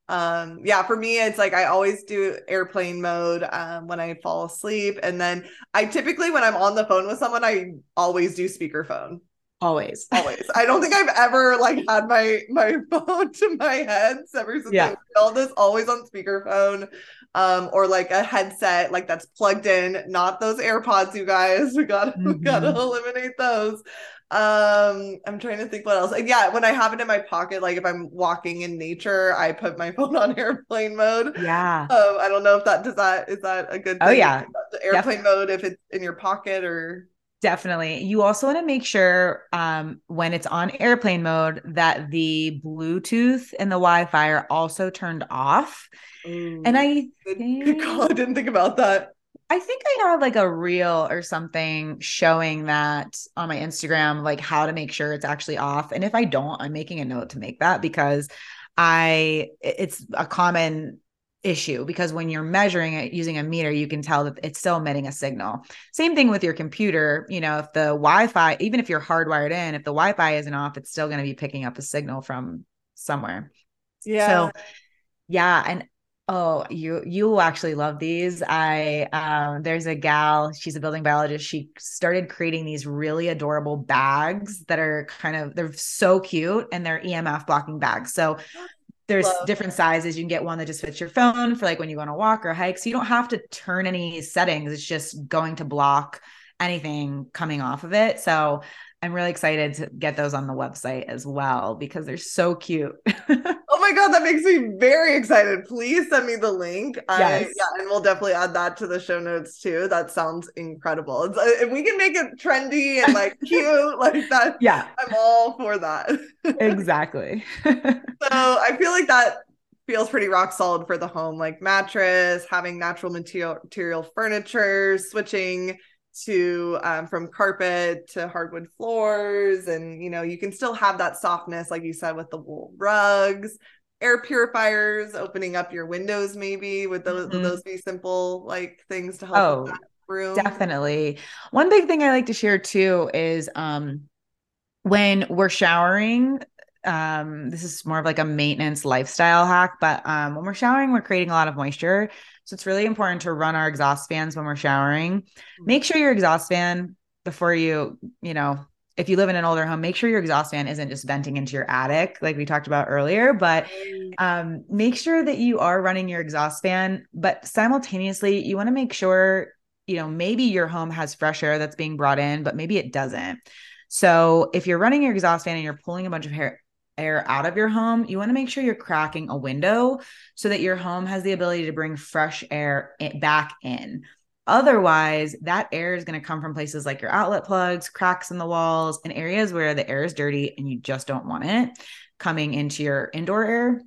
Yeah, for me, it's like, I always do airplane mode, when I fall asleep. And then I typically, when I'm on the phone with someone, I always do speakerphone. Always. I don't think I've ever like had my phone to my head ever since I built this. Always on speakerphone, or like a headset like that's plugged in. Not those AirPods, you guys. We gotta eliminate those. I'm trying to think what else. And yeah, when I have it in my pocket, like if I'm walking in nature, I put my phone on airplane mode. Yeah. I don't know if that is that a good thing? Oh yeah. The airplane mode if it's in your pocket or. Definitely. You also want to make sure when it's on airplane mode that the Bluetooth and the Wi-Fi are also turned off. Ooh, and good call. I didn't think about that. I think I had like a reel or something showing that on my Instagram, like how to make sure it's actually off. And if I don't, I'm making a note to make that because it's a common issue because when you're measuring it using a meter, you can tell that it's still emitting a signal. Same thing with your computer. You know, if the Wi-Fi, even if you're hardwired in, if the Wi-Fi isn't off, it's still going to be picking up a signal from somewhere. Yeah. So yeah. And oh, you actually love these. There's a gal, she's a building biologist. She started creating these really adorable bags that are they're so cute and they're EMF blocking bags. So there's different sizes. You can get one that just fits your phone for like when you go on a walk or hike. So you don't have to turn any settings. It's just going to block anything coming off of it. So I'm really excited to get those on the website as well because they're so cute. Oh my God, that makes me very excited. Please send me the link. Yes. And we'll definitely add that to the show notes too. That sounds incredible. If we can make it trendy and like cute like that, yeah, I'm all for that. Exactly. So I feel like that feels pretty rock solid for the home, like mattress, having natural material furniture, switching to from carpet to hardwood floors. And, you know, you can still have that softness, like you said, with the wool rugs, air purifiers, opening up your windows, maybe with those, would those be simple, like things to help with that room? Definitely. One big thing I like to share too is when we're showering, this is more of like a maintenance lifestyle hack, but when we're showering, we're creating a lot of moisture. So it's really important to run our exhaust fans when we're showering. Make sure your exhaust fan before if you live in an older home, make sure your exhaust fan isn't just venting into your attic, like we talked about earlier, but make sure that you are running your exhaust fan, but simultaneously you want to make sure, maybe your home has fresh air that's being brought in, but maybe it doesn't. So if you're running your exhaust fan and you're pulling a bunch of air out of your home, you want to make sure you're cracking a window so that your home has the ability to bring fresh air back in. Otherwise, that air is going to come from places like your outlet plugs, cracks in the walls, and areas where the air is dirty and you just don't want it coming into your indoor air.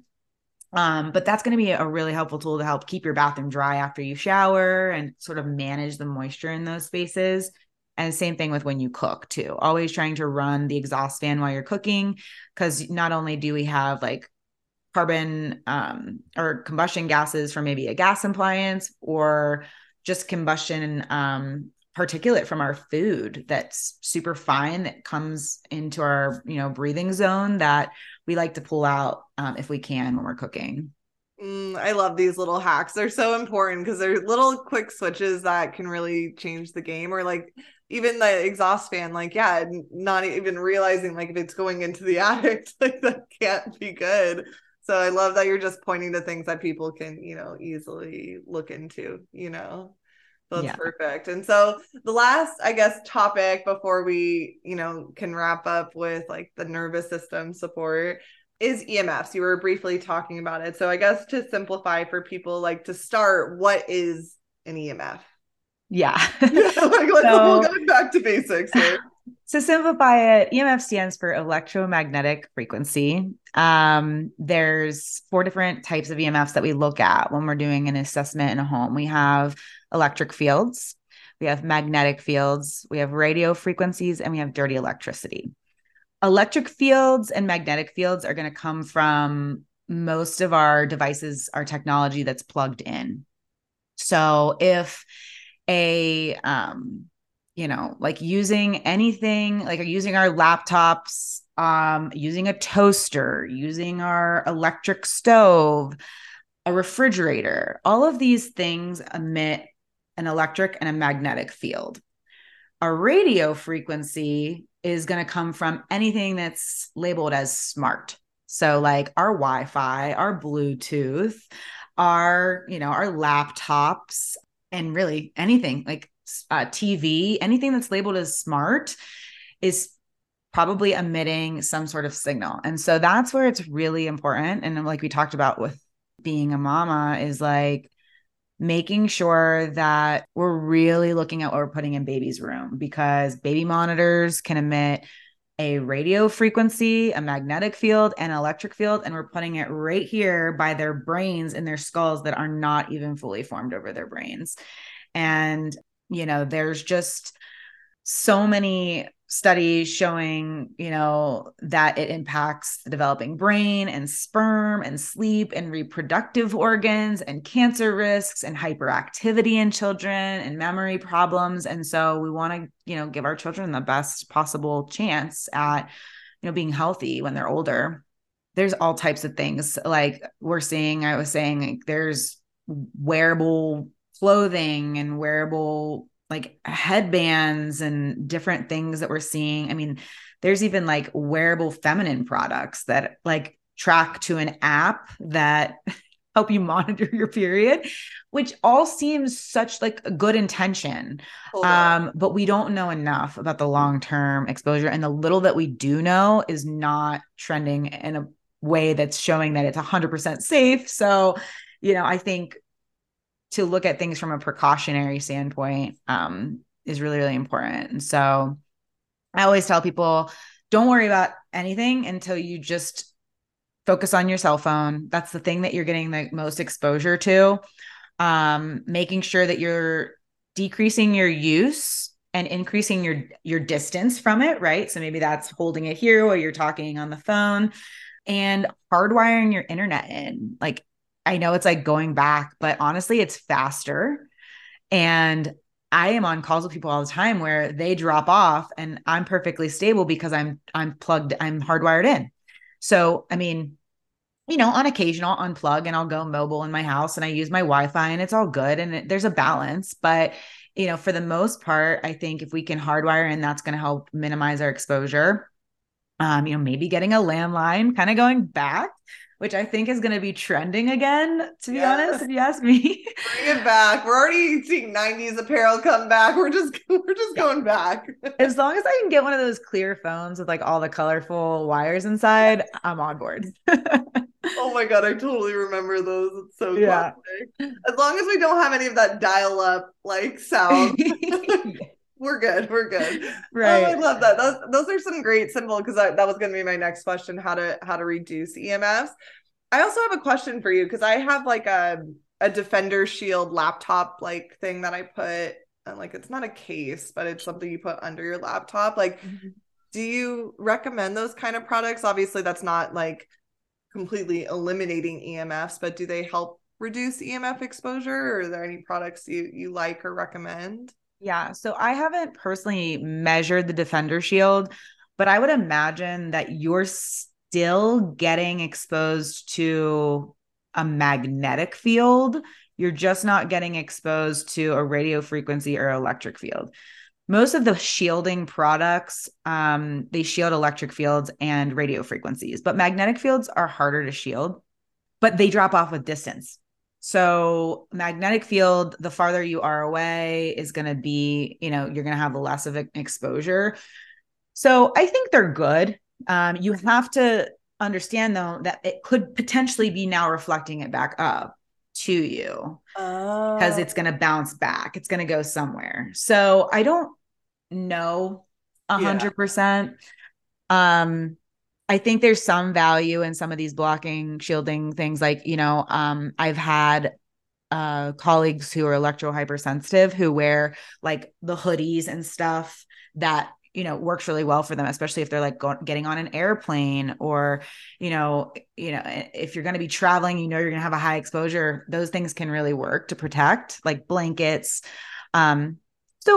But that's going to be a really helpful tool to help keep your bathroom dry after you shower and sort of manage the moisture in those spaces. And same thing with when you cook too, always trying to run the exhaust fan while you're cooking. Cause not only do we have like carbon, or combustion gases from maybe a gas appliance or just combustion, particulate from our food that's super fine that comes into our, breathing zone that we like to pull out, if we can, when we're cooking. I love these little hacks. They're so important because they're little quick switches that can really change the game. Or like even the exhaust fan, not even realizing if it's going into the attic, that can't be good. So I love that you're just pointing to things that people can, easily look into, That's perfect. And so the last, topic before we, can wrap up with the nervous system support is EMFs. You were briefly talking about it. So I guess to simplify for people, to start, what is an EMF? Yeah. We'll go back to basics here. To simplify it, EMF stands for electromagnetic frequency. There's 4 different types of EMFs that we look at when we're doing an assessment in a home. We have electric fields, we have magnetic fields, we have radio frequencies, and we have dirty electricity. Electric fields and magnetic fields are going to come from most of our devices, our technology that's plugged in. So if using anything, using our laptops, using a toaster, using our electric stove, a refrigerator, all of these things emit an electric and a magnetic field. A radio frequency is going to come from anything that's labeled as smart. So our Wi-Fi, our Bluetooth, our, our laptops, and really anything TV, anything that's labeled as smart is probably emitting some sort of signal. And so that's where it's really important. And we talked about with being a mama is making sure that we're really looking at what we're putting in baby's room, because baby monitors can emit a radio frequency, a magnetic field, and an electric field, and we're putting it right here by their brains and their skulls that are not even fully formed over their brains. And, you know, there's just so many studies showing, you know, that it impacts the developing brain and sperm and sleep and reproductive organs and cancer risks and hyperactivity in children and memory problems. And so we want to, you know, give our children the best possible chance at, you know, being healthy when they're older. There's all types of things like we're seeing. I was saying, like, there's wearable clothing and wearable like headbands and different things that we're seeing. I mean, there's even like wearable feminine products that like track to an app that help you monitor your period, which all seems such like a good intention. Cool. But we don't know enough about the long-term exposure. And the little that we do know is not trending in a way that's showing that it's 100% safe. So, you know, I think to look at things from a precautionary standpoint is really, really important. And so I always tell people, don't worry about anything until you just focus on your cell phone. That's the thing that you're getting the most exposure to. Making sure that you're decreasing your use and increasing your distance from it, right? So maybe that's holding it here while you're talking on the phone, and hardwiring your internet in. Like, I know it's like going back, but honestly, it's faster. And I am on calls with people all the time where they drop off and I'm perfectly stable because I'm plugged, I'm hardwired in. So, I mean, you know, on occasion I'll unplug and I'll go mobile in my house and I use my Wi-Fi and it's all good. And there's a balance, but you know, for the most part, I think if we can hardwire in, that's going to help minimize our exposure. You know, maybe getting a landline, kind of going back, which I think is going to be trending again, to be honest, if you ask me. Bring it back. We're already seeing 90s apparel come back. We're just going back. As long as I can get one of those clear phones with like all the colorful wires inside, I'm on board. Oh my God. I totally remember those. It's so classic. As long as we don't have any of that dial up like sound. We're good. We're good. Right. Oh, I love that. Those are some great symbols, because that was going to be my next question, how to reduce EMFs. I also have a question for you, because I have like a Defender Shield laptop like thing that I put, and like it's not a case, but it's something you put under your laptop. Like, do you recommend those kind of products? Obviously, that's not like completely eliminating EMFs, but do they help reduce EMF exposure? Or are there any products you like or recommend? Yeah. So I haven't personally measured the Defender Shield, but I would imagine that you're still getting exposed to a magnetic field. You're just not getting exposed to a radio frequency or electric field. Most of the shielding products, they shield electric fields and radio frequencies, but magnetic fields are harder to shield, but they drop off with distance. So magnetic field, the farther you are away is going to be, you know, you're going to have less of an exposure. So I think they're good. You have to understand though, that it could potentially be now reflecting it back up to you because it's going to bounce back. It's going to go somewhere. So I don't know 100%. I think there's some value in some of these blocking, shielding things. Like, you know, I've had colleagues who are electro hypersensitive who wear like the hoodies and stuff that, you know, works really well for them, especially if they're like getting on an airplane or, you know, if you're going to be traveling, you know, you're going to have a high exposure. Those things can really work to protect, like blankets. So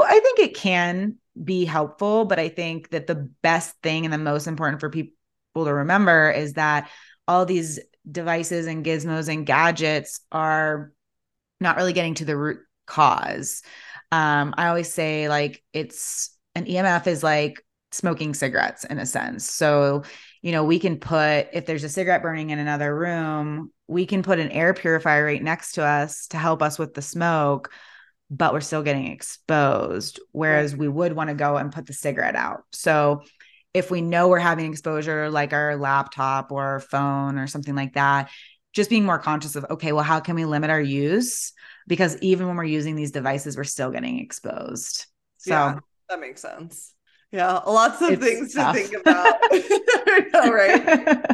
I think it can be helpful, but I think that the best thing and the most important for people to remember is that all these devices and gizmos and gadgets are not really getting to the root cause. I always say like it's an EMF is like smoking cigarettes in a sense. So, you know, we can put, if there's a cigarette burning in another room, we can put an air purifier right next to us to help us with the smoke, but we're still getting exposed. Whereas we would want to go and put the cigarette out. So if we know we're having exposure, like our laptop or our phone or something like that, just being more conscious of, okay, well, how can we limit our use? Because even when we're using these devices, we're still getting exposed. So yeah, that makes sense. Yeah. Lots of things tough to think about. All right.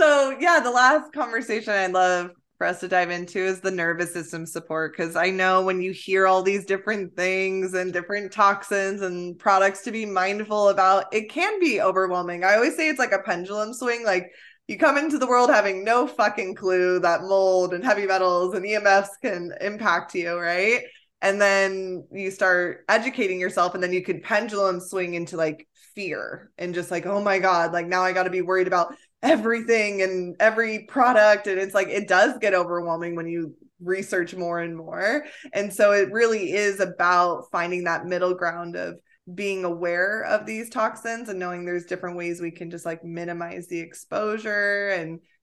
So yeah, the last conversation I love for us to dive into is the nervous system support. Cause I know when you hear all these different things and different toxins and products to be mindful about, it can be overwhelming. I always say it's like a pendulum swing. Like you come into the world having no fucking clue that mold and heavy metals and EMFs can impact you. Right. And then you start educating yourself and then you could pendulum swing into like fear and just like, oh my God, like now I got to be worried about everything and every product. And it's like, it does get overwhelming when you research more and more. And so it really is about finding that middle ground of being aware of these toxins and knowing there's different ways we can just like minimize the exposure.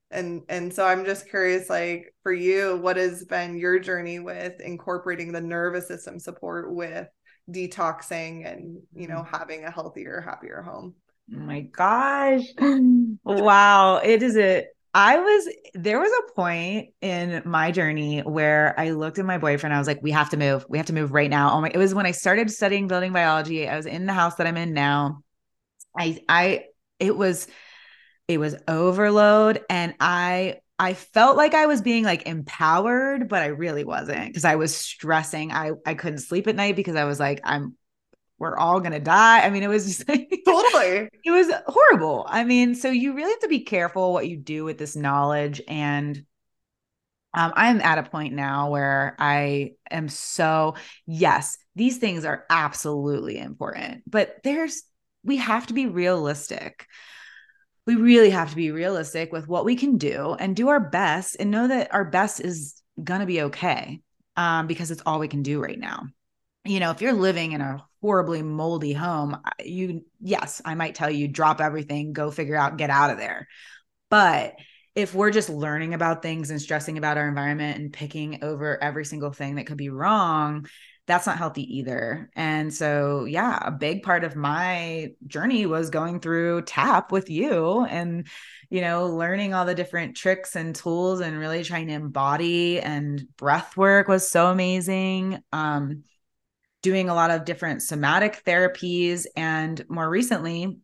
And so I'm just curious, like for you, what has been your journey with incorporating the nervous system support with detoxing and, you know, having a healthier, happier home? Oh my gosh. Wow. There was a point in my journey where I looked at my boyfriend. I was like, we have to move right now. It was when I started studying building biology. I was in the house that I'm in now. It was overload. And I felt like I was being like empowered, but I really wasn't because I was stressing. I couldn't sleep at night because I was like, we're all going to die. It was just like, totally. It was horrible. So you really have to be careful what you do with this knowledge. And I'm at a point now where I am so, yes, these things are absolutely important, but we have to be realistic. We really have to be realistic with what we can do and do our best and know that our best is going to be okay. Because it's all we can do right now. You know, if you're living in a horribly moldy home, I might tell you, drop everything, go figure out, get out of there. But if we're just learning about things and stressing about our environment and picking over every single thing that could be wrong, that's not healthy either. And so, yeah, a big part of my journey was going through TAP with you and, learning all the different tricks and tools and really trying to embody, and breath work was so amazing. Doing a lot of different somatic therapies. And more recently,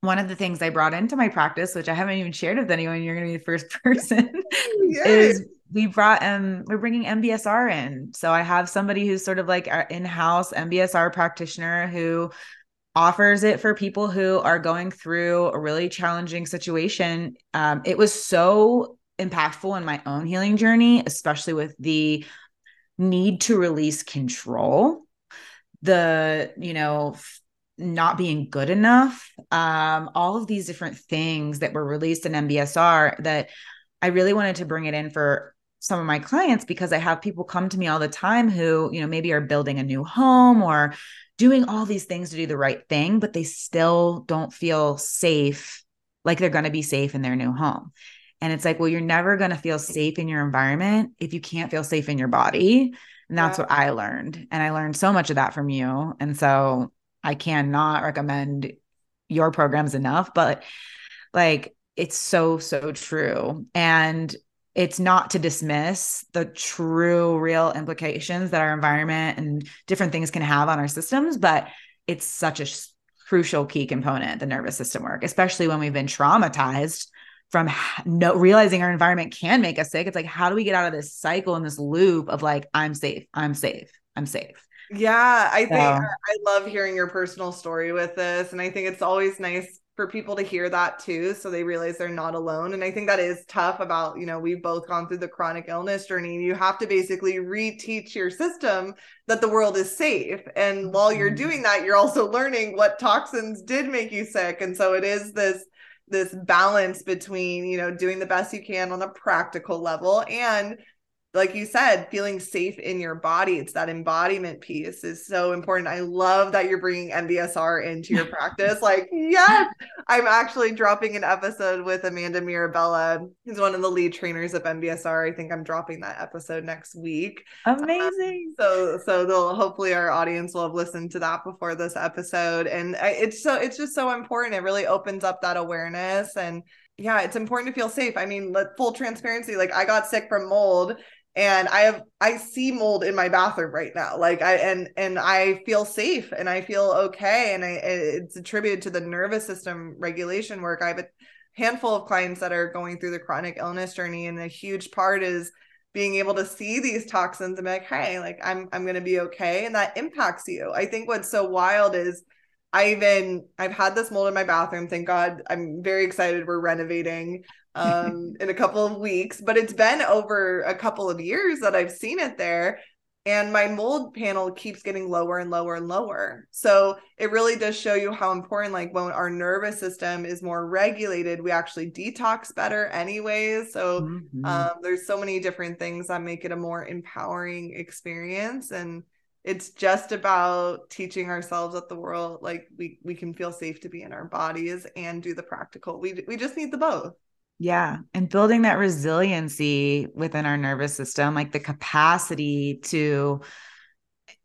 one of the things I brought into my practice, which I haven't even shared with anyone, you're going to be the first person, yes, is we're bringing MBSR in. So I have somebody who's sort of like our in-house MBSR practitioner who offers it for people who are going through a really challenging situation. It was so impactful in my own healing journey, especially with the need to release control, the, not being good enough, all of these different things that were released in MBSR, that I really wanted to bring it in for some of my clients, because I have people come to me all the time who, maybe are building a new home or doing all these things to do the right thing, but they still don't feel safe, like they're going to be safe in their new home. And it's like, well, you're never going to feel safe in your environment if you can't feel safe in your body. And that's what I learned. And I learned so much of that from you. And so I cannot recommend your programs enough, but like, it's so, so true. And it's not to dismiss the true, real implications that our environment and different things can have on our systems, but it's such a crucial key component, the nervous system work, especially when we've been traumatized from realizing our environment can make us sick. It's like, how do we get out of this cycle and this loop of like, I'm safe, I'm safe, I'm safe. Yeah. I think I love hearing your personal story with this. And I think it's always nice for people to hear that too, so they realize they're not alone. And I think that is tough about, we've both gone through the chronic illness journey, and you have to basically reteach your system that the world is safe. And while you're doing that, you're also learning what toxins did make you sick. And so it is this balance between, doing the best you can on a practical level. And like you said, feeling safe in your body. It's that embodiment piece is so important. I love that you're bringing MBSR into your practice. Like, yes, I'm actually dropping an episode with Amanda Mirabella, who's one of the lead trainers of MBSR. I think I'm dropping that episode next week. Amazing. So they'll hopefully our audience will have listened to that before this episode. And it's just so important. It really opens up that awareness and yeah, it's important to feel safe. I mean, full transparency, like I got sick from mold and I see mold in my bathroom right now. Like I feel safe and I feel okay. And it's attributed to the nervous system regulation work. I have a handful of clients that are going through the chronic illness journey. And a huge part is being able to see these toxins and be like, hey, like I'm going to be okay. And that impacts you. I think what's so wild is I've had this mold in my bathroom. Thank God. I'm very excited. We're renovating in a couple of weeks, but it's been over a couple of years that I've seen it there. And my mold panel keeps getting lower and lower and lower. So it really does show you how important, like when our nervous system is more regulated, we actually detox better anyways. So there's so many different things that make it a more empowering experience. And it's just about teaching ourselves that the world, like we can feel safe to be in our bodies and do the practical. We just need the both. Yeah. And building that resiliency within our nervous system, like the capacity to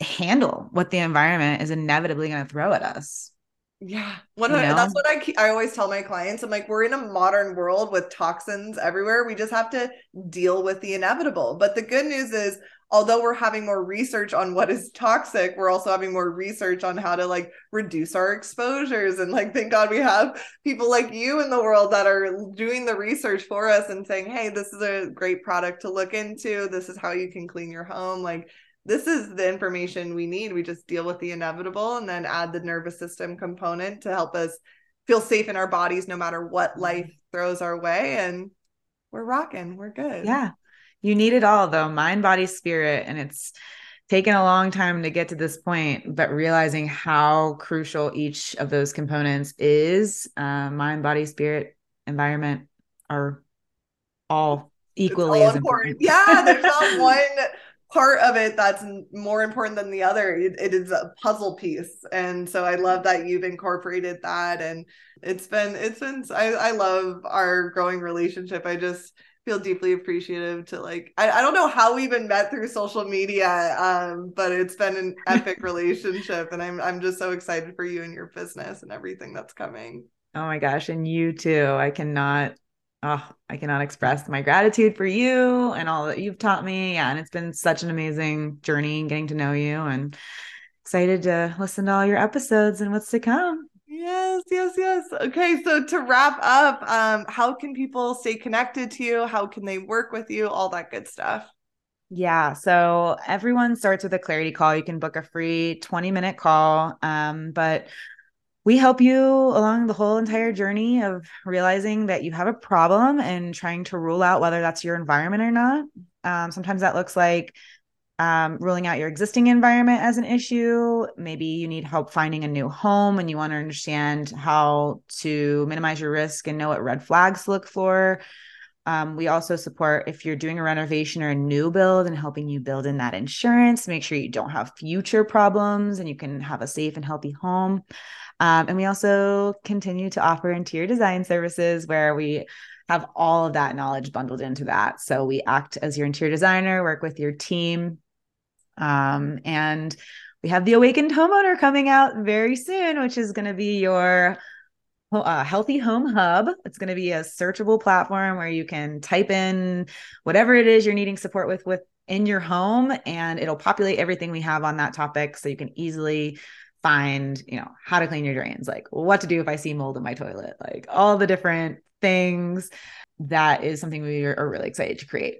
handle what the environment is inevitably going to throw at us. Yeah. That's what I always tell my clients. I'm like, we're in a modern world with toxins everywhere. We just have to deal with the inevitable. But the good news is, although we're having more research on what is toxic, we're also having more research on how to like reduce our exposures. And like, thank God we have people like you in the world that are doing the research for us and saying, hey, this is a great product to look into. This is how you can clean your home. Like, this is the information we need. We just deal with the inevitable and then add the nervous system component to help us feel safe in our bodies, no matter what life throws our way. And we're rocking, we're good. Yeah. You need it all though, mind, body, spirit. And it's taken a long time to get to this point, but realizing how crucial each of those components is, mind, body, spirit, environment are all equally all as important. Yeah. There's not one part of it that's more important than the other. It is a puzzle piece. And so I love that you've incorporated that. And I love our growing relationship. I just feel deeply appreciative to like, I don't know how we even met through social media, but it's been an epic relationship. And I'm just so excited for you and your business and everything that's coming. Oh my gosh. And you too. I cannot express my gratitude for you and all that you've taught me. Yeah. And it's been such an amazing journey and getting to know you, and excited to listen to all your episodes and what's to come. Yes, yes, yes. Okay. So to wrap up, how can people stay connected to you? How can they work with you? All that good stuff. Yeah. So everyone starts with a clarity call. You can book a free 20-minute call. But we help you along the whole entire journey of realizing that you have a problem and trying to rule out whether that's your environment or not. Sometimes that looks like ruling out your existing environment as an issue. Maybe you need help finding a new home and you want to understand how to minimize your risk and know what red flags to look for. We also support if you're doing a renovation or a new build and helping you build in that insurance, make sure you don't have future problems and you can have a safe and healthy home. And we also continue to offer interior design services where we have all of that knowledge bundled into that. So we act as your interior designer, work with your team. And we have the Awakened Homeowner coming out very soon, which is going to be your healthy home hub. It's going to be a searchable platform where you can type in whatever it is you're needing support with in your home, and it'll populate everything we have on that topic. So you can easily find, you know, how to clean your drains, like what to do if I see mold in my toilet, like all the different things. That is something we are really excited to create.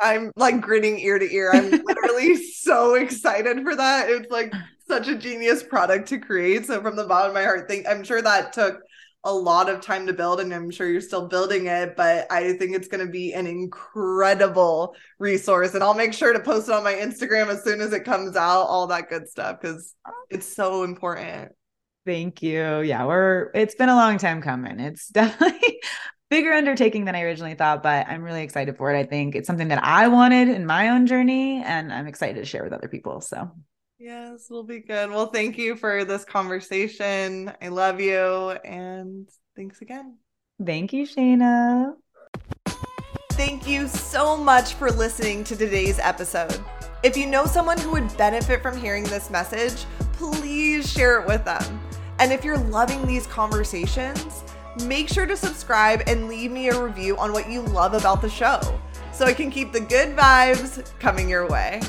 I'm like grinning ear to ear. I'm literally so excited for that. It's like such a genius product to create. So from the bottom of my heart, I'm sure that took a lot of time to build, and I'm sure you're still building it, but I think it's going to be an incredible resource, and I'll make sure to post it on my Instagram as soon as it comes out, all that good stuff, because it's so important. Thank you. Yeah, it's been a long time coming. It's definitely bigger undertaking than I originally thought, but I'm really excited for it. I think it's something that I wanted in my own journey, and I'm excited to share with other people. So yes, we'll be good. Well, thank you for this conversation. I love you. And thanks again. Thank you, Shayna. Thank you so much for listening to today's episode. If you know someone who would benefit from hearing this message, please share it with them. And if you're loving these conversations, Make sure to subscribe and leave me a review on what you love about the show so I can keep the good vibes coming your way.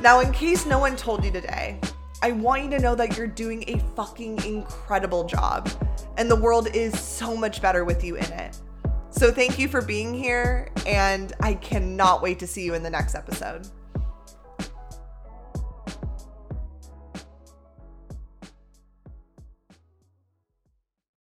Now, in case no one told you today, I want you to know that you're doing a fucking incredible job and the world is so much better with you in it. So thank you for being here, and I cannot wait to see you in the next episode.